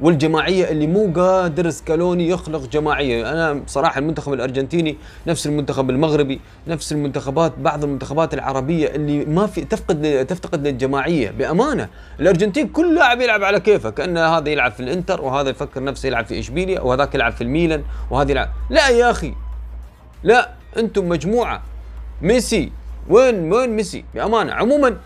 والجماعيه اللي مو قادر سكالوني يخلق جماعيه. انا بصراحه المنتخب الارجنتيني نفس المنتخب المغربي، نفس المنتخبات، بعض المنتخبات العربيه اللي ما في تفتقد للجماعيه بامانه. الارجنتين كل لاعب يلعب على كيفه، كان هذا يلعب في الانتر وهذا يفكر نفسه يلعب في اشبيليا وهذاك يلعب في الميلان وهذا يلعب، لا يا اخي لا، انتم مجموعه. ميسي وين ميسي بامانه. عموما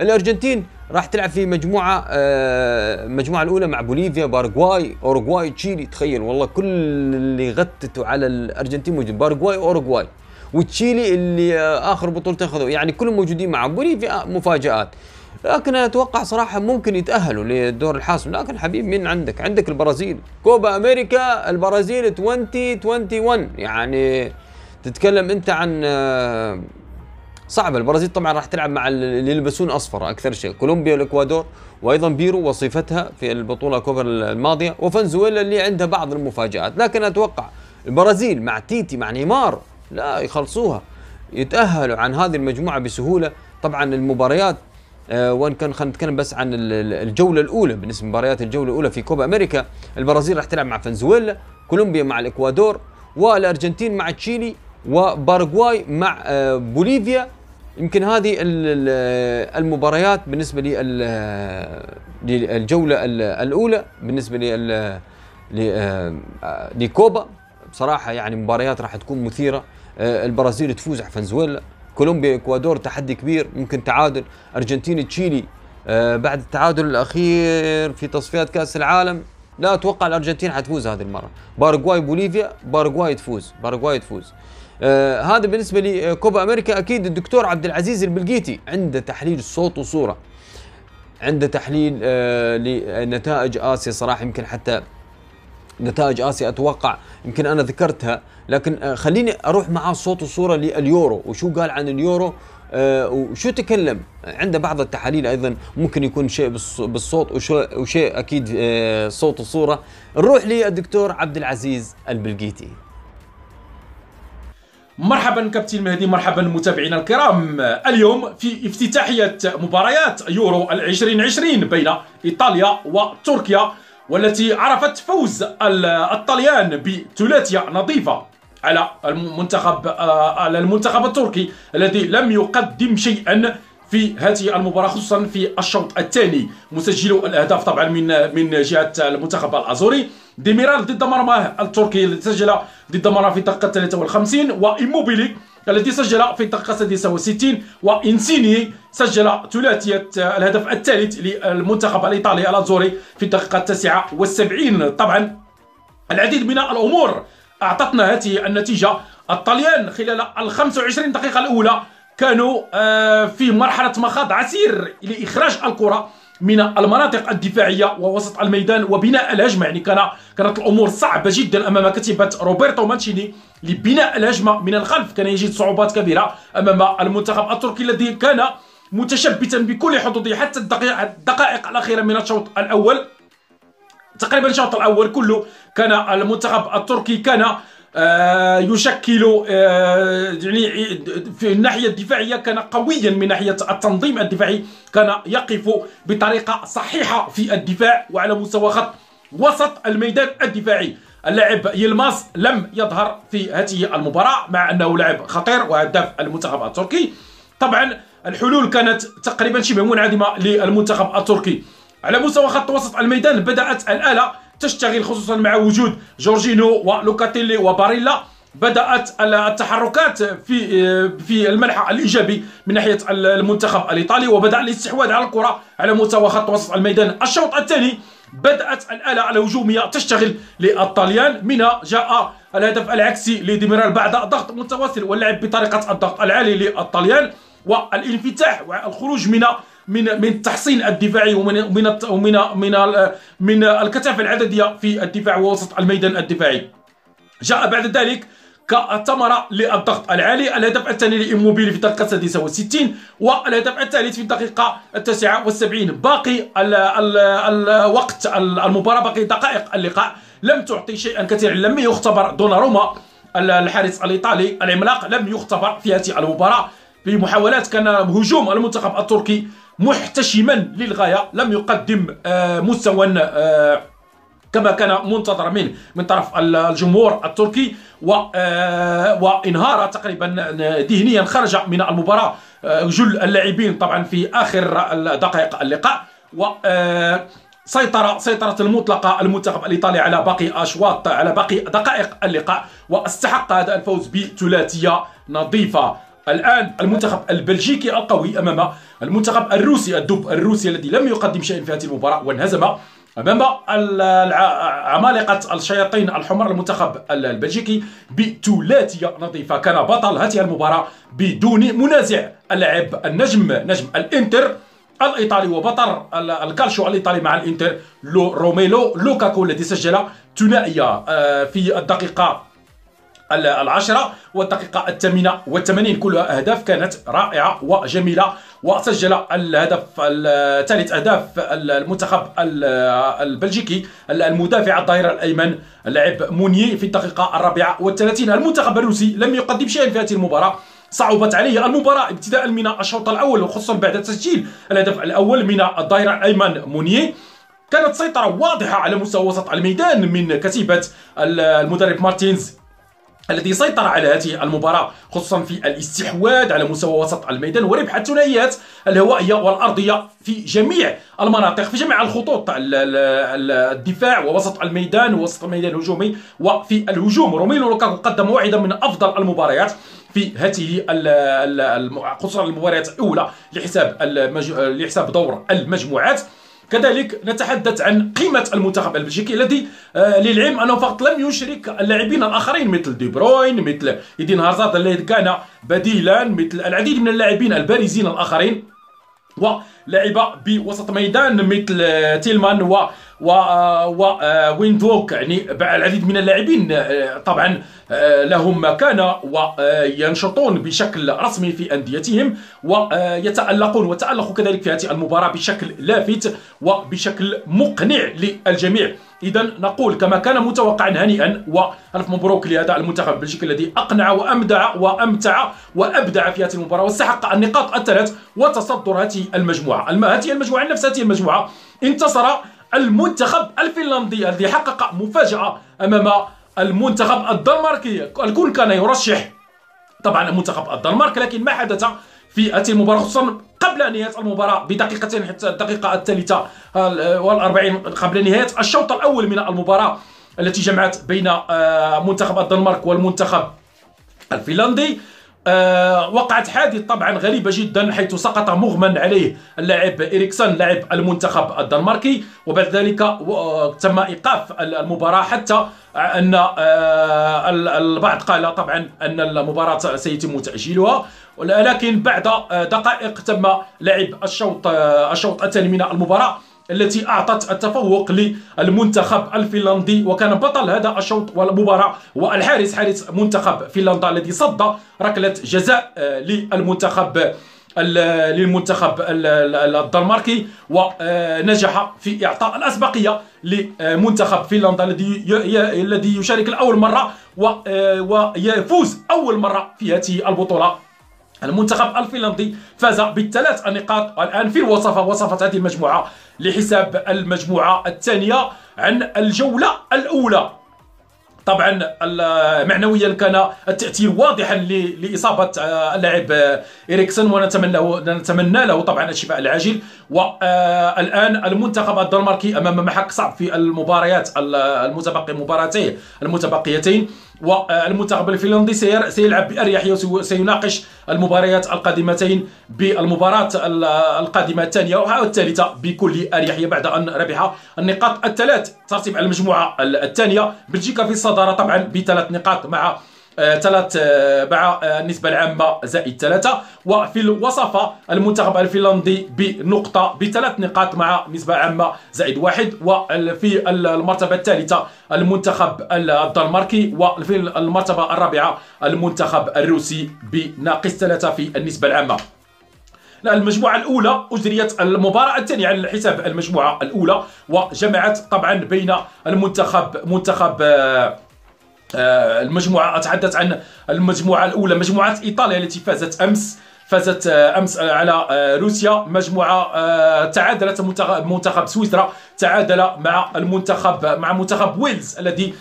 الارجنتين راح تلعب في مجموعه، المجموعه الاولى مع بوليفيا، باراغواي، اوروغواي، تشيلي. تخيل والله كل اللي غتتوا على الارجنتين موجود، باراغواي واوروغواي وتشيلي اللي اخر بطولتين اخذوا، يعني كلهم موجودين مع بوليفيا. مفاجات، لكن انا اتوقع صراحه ممكن يتاهلوا لدور الحاسم. لكن حبيبي مين عندك؟ عندك البرازيل، كوبا امريكا البرازيل 2021، يعني تتكلم انت عن صعبة. البرازيل طبعا راح تلعب مع اللي يلبسون اصفر اكثر شيء، كولومبيا والاكوادور، وايضا بيرو وصيفتها في البطولة كوبا الماضية، وفنزويلا اللي عندها بعض المفاجآت. لكن اتوقع البرازيل مع تيتي مع نيمار لا يخلصوها، يتأهلوا عن هذه المجموعة بسهولة. طبعا المباريات، وان كان خلينا نتكلم بس عن الجولة الأولى، بالنسبة لمباريات الجولة الأولى في كوبا امريكا، البرازيل راح تلعب مع فنزويلا، كولومبيا مع الاكوادور، والارجنتين مع تشيلي، وباراغواي مع بوليفيا. يمكن هذه المباريات بالنسبه للجوله الاولى بالنسبه لكوبا. بصراحه يعني مباريات راح تكون مثيره، البرازيل تفوز على فنزويلا، كولومبيا اكوادور تحدي كبير ممكن تعادل، ارجنتين تشيلي بعد التعادل الاخير في تصفيات كاس العالم لا اتوقع الارجنتين حتفوز هذه المره، باراغواي بوليفيا، باراغواي تفوز، باراغواي تفوز. هذا بالنسبه لكوبا امريكا. اكيد الدكتور عبدالعزيز البلغيتي عنده تحليل صوت وصوره، عنده تحليل لنتائج اسيا صراحه، يمكن حتى نتائج اسيا اتوقع يمكن انا ذكرتها، لكن خليني اروح معاه صوت وصوره لليورو وشو قال عن اليورو وشو تكلم. عنده بعض التحاليل ايضا ممكن يكون شيء بالصوت وشيء اكيد صوت وصوره. نروح للدكتور عبدالعزيز البلغيتي. مرحبا كابتن مهدي، مرحبا متابعينا الكرام. اليوم في افتتاحية مباريات يورو 2020 بين إيطاليا وتركيا، والتي عرفت فوز الطليان بثلاثية نظيفة على المنتخب التركي الذي لم يقدم شيئا في هذه المباراة، خصوصا في الشوط الثاني، مسجل الأهداف طبعا من جهة المنتخب الأزوري، ديميرال ضد مرماه التركي الذي سجل ضد مرماه في الدقيقة 53، وإيموبيلي الذي سجل في الدقيقة 66، وإنسيني سجل ثلاثية الهدف الثالث للمنتخب الإيطالي الأزوري في الدقيقة 79. طبعا العديد من الأمور أعطتنا هذه النتيجة. الطليان خلال ال 25 دقيقة الأولى كانوا في مرحلة مخاض عسير لإخراج الكرة من المناطق الدفاعية ووسط الميدان وبناء الهجمة. يعني كانت الأمور صعبة جدا أمام كتيبة روبرتو مانشيني لبناء الهجمة من الخلف. كان يجد صعوبات كبيرة أمام المنتخب التركي الذي كان متشبتا بكل حدوده حتى الدقائق الأخيرة من الشوط الأول. تقريبا الشوط الأول كله كان المنتخب التركي كان يشكل يعني في الناحية الدفاعية كان قويا من ناحية التنظيم الدفاعي، كان يقف بطريقة صحيحة في الدفاع وعلى مستوى خط وسط الميدان الدفاعي. اللاعب يلماس لم يظهر في هذه المباراة مع أنه لاعب خطير وهداف المنتخب التركي. طبعا الحلول كانت تقريبا شبه منعدمة للمنتخب التركي على مستوى خط وسط الميدان. بدأت الآلة تشتغل خصوصا مع وجود جورجينو ولوكاتيلي وباريلا. بدأت التحركات في المنحى الإيجابي من ناحية المنتخب الإيطالي وبدأ الاستحواذ على الكرة على مستوى خط وسط الميدان. الشوط الثاني بدأت الآلة الهجومية تشتغل للطليان. من جاء الهدف العكسي لديميرال بعد ضغط متواصل واللعب بطريقة الضغط العالي للطليان والانفتاح والخروج من التحصين الدفاعي ومن الكثافه العدديه في الدفاع ووسط الميدان الدفاعي. جاء بعد ذلك كثمره للضغط العالي الهدف الثاني لإيموبيلي في الدقيقه 66 والهدف الثالث في الدقيقه 79. باقي الوقت المباراه، باقي دقائق اللقاء، لم تعطي شيئا كثيرا. لم يختبر دوناروما الحارس الايطالي العملاق، لم يختبر في هذه المباراه. في محاولات كان هجوم المنتخب التركي محتشما للغاية، لم يقدم مستوى كما كان منتظر من طرف الجمهور التركي وانهار تقريبا ذهنيا. خرج من المباراة جل اللاعبين طبعا في آخر دقائق اللقاء سيطرة المطلقة المنتخب الإيطالي على باقي أشواط، على باقي دقائق اللقاء، واستحق هذا الفوز بثلاثية نظيفة. الآن المنتخب البلجيكي القوي أمام المنتخب الروسي، الدب الروسي الذي لم يقدم شيئا في هذه المباراة وانهزم أمام عمالقة الشياطين الحمر. المنتخب البلجيكي بثلاثية نظيفة كان بطل هذه المباراة بدون منازع. اللاعب نجم الإنتر الإيطالي وبطل الكالشيو الإيطالي مع الإنتر روميلو لوكاكو الذي سجل ثنائية في الدقيقة 10 والدقيقة 88. كلها أهداف كانت رائعة وجميلة. وسجل الهدف الثالث أهداف المنتخب البلجيكي المدافع الظهير الأيمن اللاعب مونيي في الدقيقة 34. المنتخب الروسي لم يقدم شيئا في هذه المباراة. صعبت عليه المباراة ابتداء من الشوط الأول وخصوصا بعد تسجيل الهدف الأول من الظهير الأيمن مونيي. كانت سيطرة واضحة على مستوى وسط الميدان من كتيبة المدرب مارتينز الذي سيطر على هذه المباراة خصوصا في الاستحواذ على مستوى وسط الميدان وربح الثنائيات الهوائية والأرضية في جميع المناطق، في جميع الخطوط، الدفاع ووسط الميدان ووسط الميدان الهجومي وفي الهجوم. روميلو لوكاكو قدم واحدة من أفضل المباريات في هذه خصوصا المباريات الأولى لحساب دور المجموعات. كذلك نتحدث عن قيمة المنتخب البلجيكي الذي للعلم أنه فقط لم يشرك اللاعبين الآخرين مثل دي بروين، مثل إيدين هازارد الذي كان بديلا، مثل العديد من اللاعبين البارزين الآخرين، ولاعب بوسط ميدان مثل تيلمان ويندوك. يعني العديد من اللاعبين طبعا لهم مكانة وينشطون بشكل رسمي في أنديتهم ويتألقون وتألقوا كذلك في هذه المباراة بشكل لافت وبشكل مقنع للجميع. إذا نقول كما كان متوقعا هنيئا وألف مبروك لهذا المنتخب البلجيكي الذي أقنع وأمدع وأمتع وأبدع في هذه المباراة واستحق النقاط الثلاث وتصدر هذه المجموعة. هذه المجموعة، نفس هذه المجموعة، انتصر المنتخب الفنلندي الذي حقق مفاجأة أمام المنتخب الدنماركي. الكل كان يرشح طبعا منتخب الدنمارك، لكن ما حدث في هذه المباراة خصوصا قبل نهاية المباراة بدقيقتين حتى الدقيقة 43 قبل نهاية الشوط الأول من المباراة التي جمعت بين منتخب الدنمارك والمنتخب الفنلندي. وقعت حادث طبعا غريبة جدا حيث سقط مغمى عليه اللاعب اريكسون لاعب المنتخب الدنماركي، وبعد ذلك تم إيقاف المباراة حتى أن البعض قال طبعا أن المباراة سيتم تأجيلها ولكن بعد دقائق تم لعب الشوط الثاني من المباراة التي أعطت التفوق للمنتخب الفنلندي، وكان بطل هذا الشوط والمباراة والحارس حارس منتخب فنلندا الذي صد ركلة جزاء للمنتخب الدنماركي، ونجح في إعطاء الأسبقية لمنتخب فنلندا الذي يشارك لأول مرة ويفوز أول مرة في هذه البطولة. المنتخب الفنلندي فاز بالثلاث نقاط الآن في الوصفة، وصفة هذه المجموعة لحساب المجموعة الثانية عن الجولة الأولى. طبعا معنويا كان التأثير واضحا لإصابة اللاعب اريكسون، ونتمنى له طبعا الشفاء العاجل. والآن المنتخب الدنماركي امام محك صعب في المباريات المتبقيتين، والمنتخب الفنلندي سيلعب بأريحية وسيناقش المباريات القادمتين بالمباراة القادمة الثانية والثالثة بكل أريحية بعد أن ربح النقاط الثلاث. ترتيب المجموعة الثانية بلجيكا في الصدارة طبعا بثلاث نقاط مع النسبة العامة زائد 3، وفي الوصفة المنتخب الفنلندي بثلاث نقاط مع نسبة عامة زائد 1، وفي المرتبة الثالثة المنتخب الدنماركي، وفي المرتبة الرابعة المنتخب الروسي بناقص 3 في النسبة العامة. المجموعة الأولى أجريت المباراة الثانية على حساب المجموعة الأولى، وجمعت طبعا بين أتحدث عن المجموعة الأولى، مجموعة إيطاليا التي فازت أمس على روسيا. مجموعة تعادلت منتخب سويسرا، تعادل مع منتخب ويلز، الذي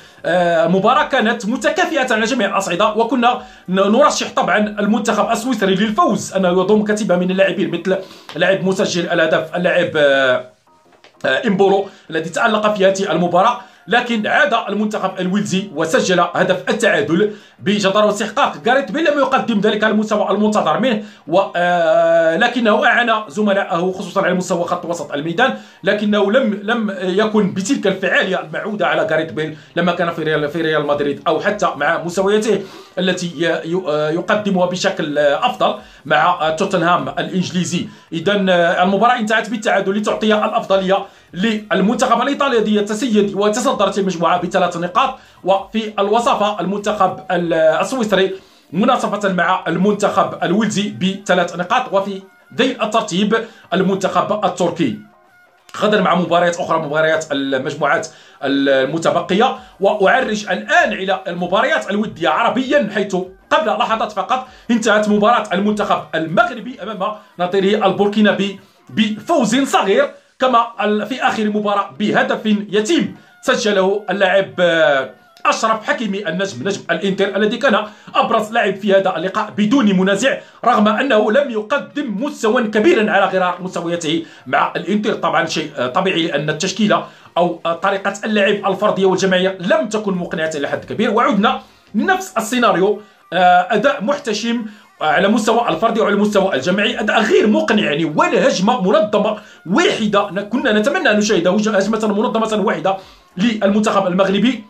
مباراة كانت متكافئة على جميع الأصعدة، وكنا نرشح طبعا المنتخب السويسري للفوز، أنه يضم كتيبة من اللاعبين مثل لاعب مسجل الهدف اللاعب إمبولو الذي تألق في هذه المباراة، لكن عاد المنتخب الويلزي وسجل هدف التعادل بجدارة واستحقاق. جاريت بيل لم يقدم ذلك المستوى المنتظر منه، لكنه أعان زملائه خصوصا على مستوى خط وسط الميدان، لكنه لم يكن بتلك الفعالية المعودة على جاريت بيل لما كان في ريال مدريد، أو حتى مع مستوياته التي يقدمها بشكل أفضل مع توتنهام الإنجليزي. إذا المباراة انتهت بالتعادل لتعطي الأفضلية للمنتخب الإيطالي الذي يتسيد وتصدرت المجموعة بثلاث نقاط، وفي الوصفة المنتخب السويسري مناصفة مع المنتخب الويلزي بثلاث نقاط، وفي ذيل الترتيب المنتخب التركي. غدا مع مباريات أخرى، مباريات المجموعات المتبقية، وأعرج الآن إلى المباريات الودية عربيا، حيث قبل لحظات فقط انتهت مباراة المنتخب المغربي أمام نظيره البوركينابي بفوز صغير، كما في آخر المباراة بهدف يتيم سجله اللاعب أشرف حكيمي النجم، نجم الإنتر الذي كان أبرز لاعب في هذا اللقاء بدون منازع، رغم أنه لم يقدم مستوى كبيرا على غرار مستوياته مع الإنتر. طبعا شيء طبيعي لأن التشكيلة أو طريقة اللعب الفردية والجماعية لم تكن مقنعة إلى حد كبير، وعدنا لنفس السيناريو، أداء محتشم على مستوى الفردي وعلى المستوى الجماعي، أداء غير مقنع يعني، ولا هجمة منظمة واحدة. كنا نتمنى أن نشاهد هجمة منظمة واحدة للمنتخب المغربي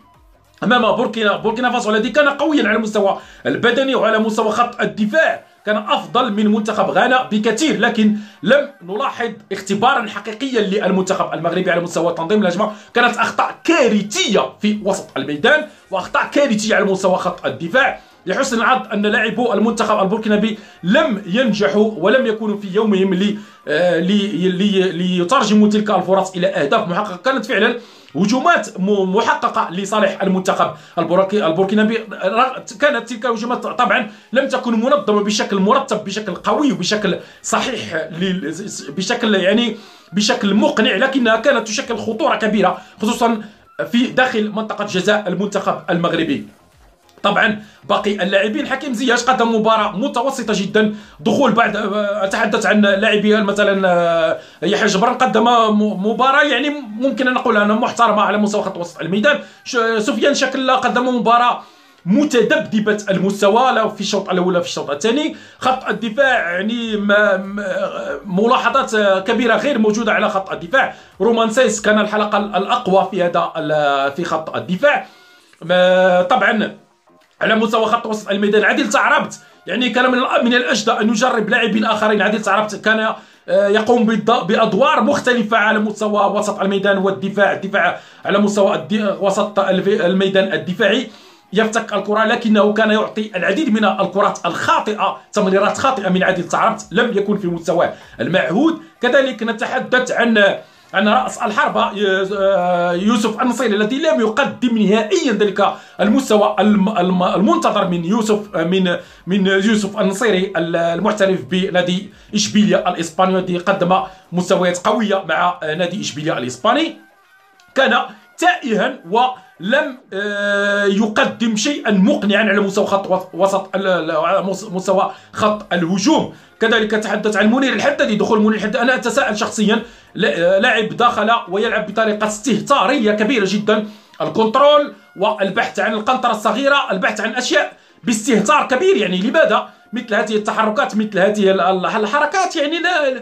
أمام بوركينا فاسو الذي كان قويا على المستوى البدني وعلى مستوى خط الدفاع، كان أفضل من منتخب غانا بكثير، لكن لم نلاحظ اختبارا حقيقيا للمنتخب المغربي على مستوى تنظيم الهجمة. كانت أخطاء كارثية في وسط الميدان وأخطاء كارثية على مستوى خط الدفاع. لحسن العرض أن لاعبو المنتخب البوركينابي لم ينجحوا ولم يكونوا في يومهم ليترجموا تلك الفرص إلى أهداف محققة. كانت فعلا هجومات محققة لصالح المنتخب البوركينابي، كانت تلك الهجمات طبعا لم تكن منظمة بشكل مرتب بشكل قوي وبشكل صحيح بشكل مقنع، لكنها كانت تشكل خطورة كبيرة خصوصا في داخل منطقة جزاء المنتخب المغربي. طبعا باقي اللاعبين، حكيم زياش قدم مباراة متوسطة جدا، دخول بعد أتحدث عن لاعبي مثلا يحيى جبران قدم مباراة يعني ممكن أن نقول أنها محترمة على مستوى خط وسط الميدان. سفيان شكل قدم مباراة متذبذبة المستوى، لا في الشوط الأول في الشوط الثاني. خط الدفاع يعني ملاحظات كبيرة غير موجودة على خط الدفاع. رومانسيس كان الحلقة الأقوى في هذا في خط الدفاع. طبعا على مستوى خط وسط الميدان عادل تعربت يعني كان من الاجدى ان يجرب لاعبين اخرين عديد. عرفت كان يقوم بادوار مختلفه على مستوى وسط الميدان والدفاع، الدفاع على مستوى وسط الميدان الدفاعي يفتك الكره، لكنه كان يعطي العديد من الكرات الخاطئه، تمريرات خاطئه من عديد تعرفت لم يكن في مستواه المعهود. كذلك نتحدث عن رأس الحربة يوسف النصيري الذي لم يقدم نهائيا ذلك المستوى المنتظر من يوسف النصيري المحترف بنادي إشبيلية الإسباني الذي قدم مستويات قوية مع نادي إشبيلية الإسباني. كان تائها ولم يقدم شيئا مقنعا على مستوى خط الهجوم. كذلك تحدث عن منير الحدادي، دخول منير الحدادي انا اتساءل شخصيا، لاعب دخل ويلعب بطريقه استهتاريه كبيره جدا، الكنترول والبحث عن القنطره الصغيره، البحث عن اشياء باستهتار كبير. يعني لماذا مثل هذه التحركات، مثل هذه الحركات؟ يعني لا،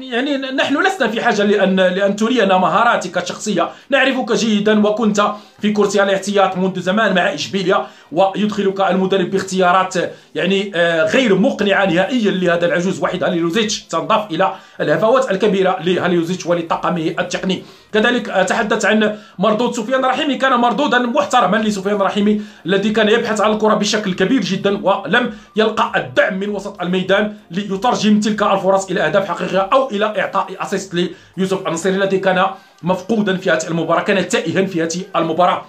يعني نحن لسنا في حاجه لان ترينا مهاراتك الشخصيه، نعرفك جيدا وكنت في كرسي الاحتياط منذ زمان مع إشبيلية، ويدخلك المدرب باختيارات يعني غير مقنعه نهائيا لهذا العجوز وحيد هاليلوزيتش، تنضاف الى الهفوات الكبيره لهاليلوزيتش ولطاقمه التقني. كذلك تحدث عن مردود سفيان رحيمي، كان مردودا محترما لسفيان رحيمي الذي كان يبحث عن الكره بشكل كبير جدا ولم يلقى الدعم من وسط الميدان ليترجم تلك الفرص الى اهداف حقيقيه او الى اعطاء اسيست ليوسف النصيري الذي كان مفقودا في هذه المباراه، كان تائها في هذه المباراه.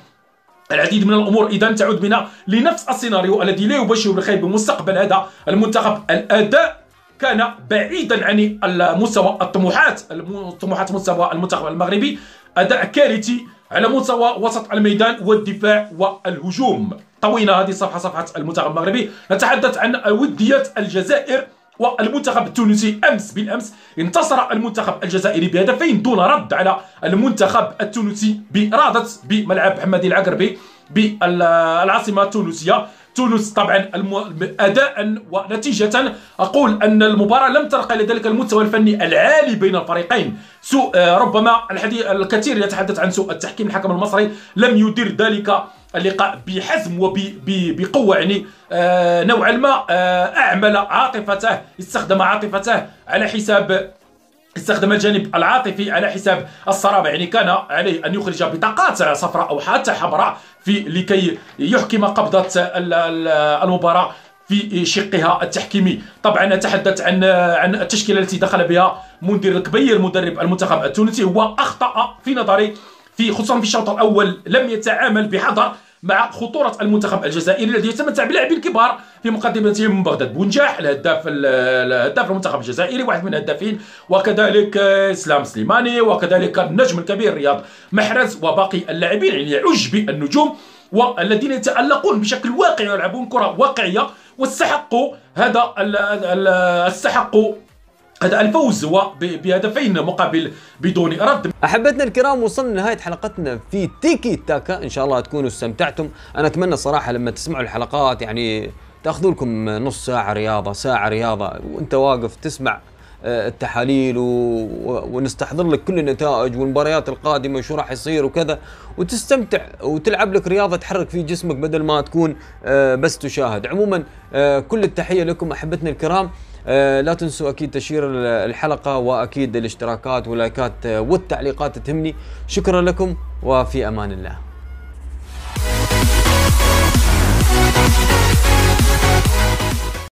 العديد من الامور اذا تعود بنا لنفس السيناريو الذي لا يبشر بالخير بمستقبل هذا المنتخب. الاداء كان بعيدا عن مستوى الطموحات، مستوى المنتخب المغربي اداء كارثي على مستوى وسط الميدان والدفاع والهجوم. طوينا هذه الصفحه، صفحه المنتخب المغربي. نتحدث عن وديات الجزائر والمنتخب التونسي. بالامس انتصر المنتخب الجزائري بهدفين دون رد على المنتخب التونسي بإرادة بملعب حمادي العقربي بالعاصمه التونسيه. تونس طبعا اداء ونتيجه اقول ان المباراه لم ترقى لذلك المستوى الفني العالي بين الفريقين. ربما الكثير يتحدث عن سوء التحكيم، الحكم المصري لم يدير ذلك اللقاء بحزم وبقوه، يعني نوعا ما اعمل عاطفته، استخدم عاطفته على حساب، استخدم الجانب العاطفي على حساب الصلابه. يعني كان عليه ان يخرج بطاقات صفراء او حتى حمراء لكي يحكم قبضه المباراه في شقها التحكيمي. طبعا نتحدث عن التشكيله التي دخل بها مدير الكبير مدرب المنتخب التونسي. هو اخطا في نظري خصوصا في الشوط الاول، لم يتعامل بحذر مع خطوره المنتخب الجزائري الذي يتمتع بلاعبين كبار في مقدمته، من بغداد بونجاح الهداف المنتخب الجزائري واحد من الهدافين، وكذلك اسلام سليماني، وكذلك النجم الكبير رياض محرز وباقي اللاعبين. يعني يعج بالنجوم والذين يتألقون بشكل واقعي ويلعبون كره واقعيه، واستحقوا هذا الفوز بهدفين مقابل بدون رد. احبتنا الكرام، وصلنا لنهايه حلقتنا في تيكي تاكا، ان شاء الله تكونوا استمتعتم. انا اتمنى صراحه لما تسمعوا الحلقات يعني تاخذوا لكم نص ساعه رياضه، ساعه رياضه، وانت واقف تسمع التحاليل ونستحضر لك كل النتائج والمباريات القادمه وشو راح يصير وكذا، وتستمتع وتلعب لك رياضه تحرك في جسمك بدل ما تكون بس تشاهد. عموما كل التحيه لكم احبتنا الكرام. لا تنسوا اكيد تشير الحلقه واكيد الاشتراكات واللايكات والتعليقات تهمني. شكرا لكم وفي امان الله.